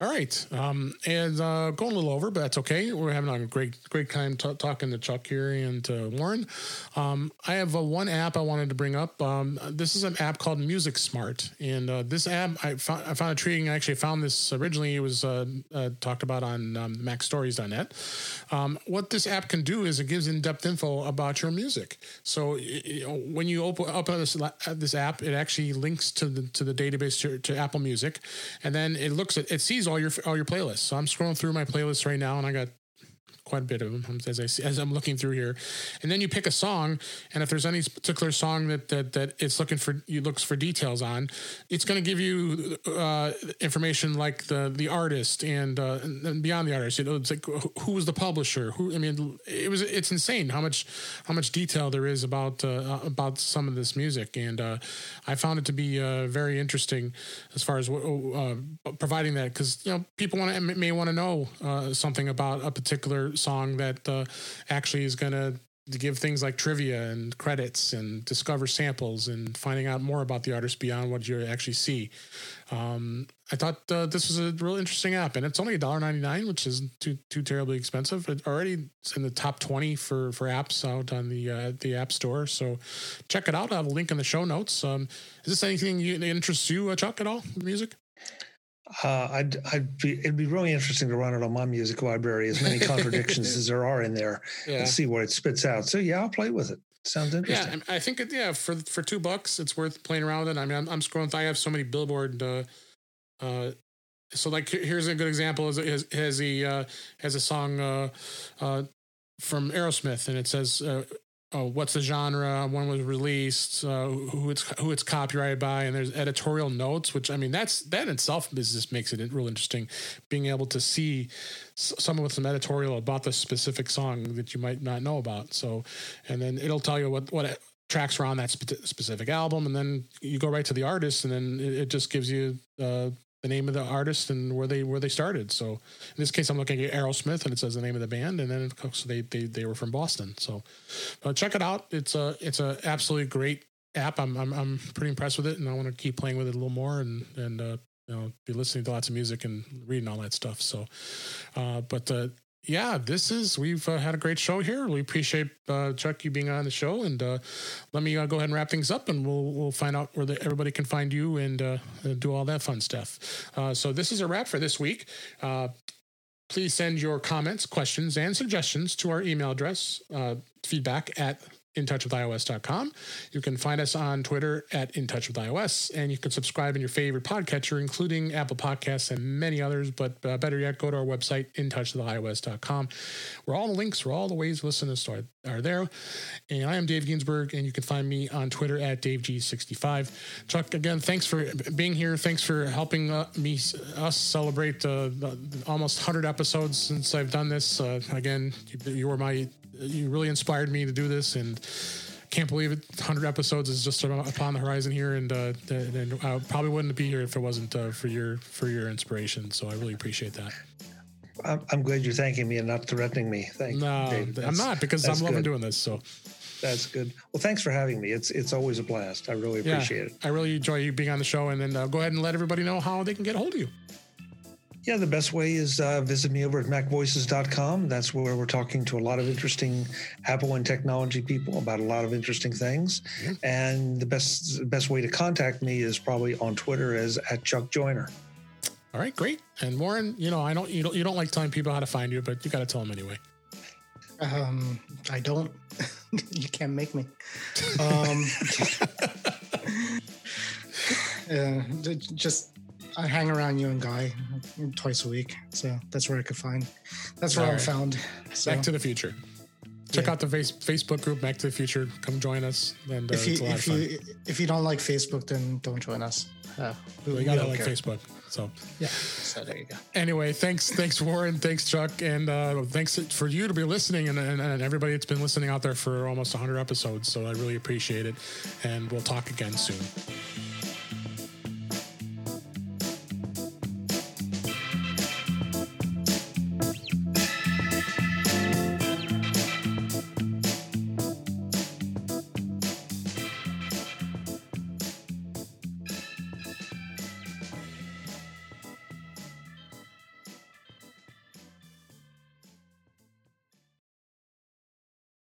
All right, um, and uh, going a little over, but that's okay. We're having a great, great time t- talking to Chuck here and to Warren. Um, I have uh, one app I wanted to bring up. Um, this is an app called Music Smart, and uh, this app I found, I found intriguing. I actually found this originally. It was uh, uh, talked about on um, Mac Stories dot net. Um, what this app can do is it gives in-depth info about your music. So you know, when you open up this, this app, it actually links to the to the database to, to Apple Music, and then it looks at it sees all all your all your playlists. So I'm scrolling through my playlists right now, and I got quite a bit of them as I see, as I'm looking through here. And then you pick a song, and if there's any particular song that that, that it's looking for, you looks for details on, it's going to give you uh, information like the the artist and, uh, and beyond the artist. You know, it's like who was the publisher? Who I mean, it was it's insane how much how much detail there is about uh, about some of this music, and uh, I found it to be uh, very interesting as far as uh, providing that, because you know people want to may want to know uh, something about a particular song that uh, actually is going to give things like trivia and credits and discover samples and finding out more about the artist beyond what you actually see. Um, I thought uh, this was a real interesting app, and it's only one dollar and ninety-nine cents, which isn't too too terribly expensive. It already is in the top twenty for, for apps out on the uh, the App Store. So check it out. I have a link in the show notes. Um, is this anything you, that interests you, uh, Chuck, at all? Music? Uh, I'd, I'd be, it'd be really interesting to run it on my music library, as many contradictions as there are in there, yeah. and see what it spits out. So yeah, I'll play with it. Sounds interesting. Yeah, I think it, yeah, for for two bucks, it's worth playing around with it. I mean, I'm, I'm scrolling through. I have so many Billboard. Uh, uh, so like, here's a good example. Is has has a uh, has a song uh, uh, from Aerosmith, and it says. Uh, Oh, what's the genre? When was released? Uh, who it's who it's copyrighted by? And there's editorial notes, which I mean, that's that in itself just makes it real interesting. Being able to see someone with some editorial about the specific song that you might not know about. So, and then it'll tell you what what tracks were on that spe- specific album, and then you go right to the artist, and then it, it just gives you uh, the name of the artist and where they where they started. So, in this case, I'm looking at Aerosmith, and it says the name of the band, and then so they they they were from Boston. So, uh, check it out. It's a it's a absolutely great app. I'm I'm I'm pretty impressed with it, and I want to keep playing with it a little more, and and uh, you know, be listening to lots of music and reading all that stuff. So, uh, but uh, yeah, this is we've uh, had a great show here. We appreciate uh, Chuck you being on the show, and uh, let me uh, go ahead and wrap things up, and we'll we'll find out where the, everybody can find you and uh, do all that fun stuff. Uh, so this is a wrap for this week. Uh, please send your comments, questions, and suggestions to our email address, uh, feedback at in touch with i o s dot com. You can find us on Twitter at in touch with i o s, and you can subscribe in your favorite podcatcher, including Apple Podcasts and many others, but uh, better yet, go to our website, in touch with i o s dot com, where all the links for all the ways to listen to us are, are there. And I am Dave Ginsberg, and you can find me on Twitter at Dave G sixty-five. Chuck, again, thanks for being here. Thanks for helping uh, me us celebrate uh, the, the almost one hundred episodes since I've done this. Uh, again, you, you were my You really inspired me to do this, and can't believe it. one hundred episodes is just upon the horizon here, and, uh, and I probably wouldn't be here if it wasn't uh, for your for your inspiration. So I really appreciate that. I'm, I'm glad you're thanking me and not threatening me. Thank no, you, Dave. I'm not, because I'm loving good. doing this. So That's good. Well, thanks for having me. It's it's always a blast. I really appreciate yeah, it. I really enjoy you being on the show. And then uh, go ahead and let everybody know how they can get a hold of you. Yeah, the best way is uh, visit me over at mac voices dot com. That's where we're talking to a lot of interesting Apple and technology people about a lot of interesting things. Mm-hmm. And the best the best way to contact me is probably on Twitter as at Chuck Joyner. All right, great. And Warren, you know, I don't you don't you don't like telling people how to find you, but you got to tell them anyway. Um, I don't. You can't make me. Um, yeah, just. I hang around you and Guy twice a week, so that's where I could find. That's where right. I'm found. So. Back to the Future. Check yeah. out the face, Facebook group, Back to the Future. Come join us. And uh, if you, it's a lot if of fun. You if you don't like Facebook, then don't join us. Uh, we, we gotta like care. Facebook. So yeah. So there you go. Anyway, thanks, thanks Warren, thanks Chuck, and uh, thanks for you to be listening, and, and and everybody that's been listening out there for almost one hundred episodes. So I really appreciate it, and we'll talk again soon.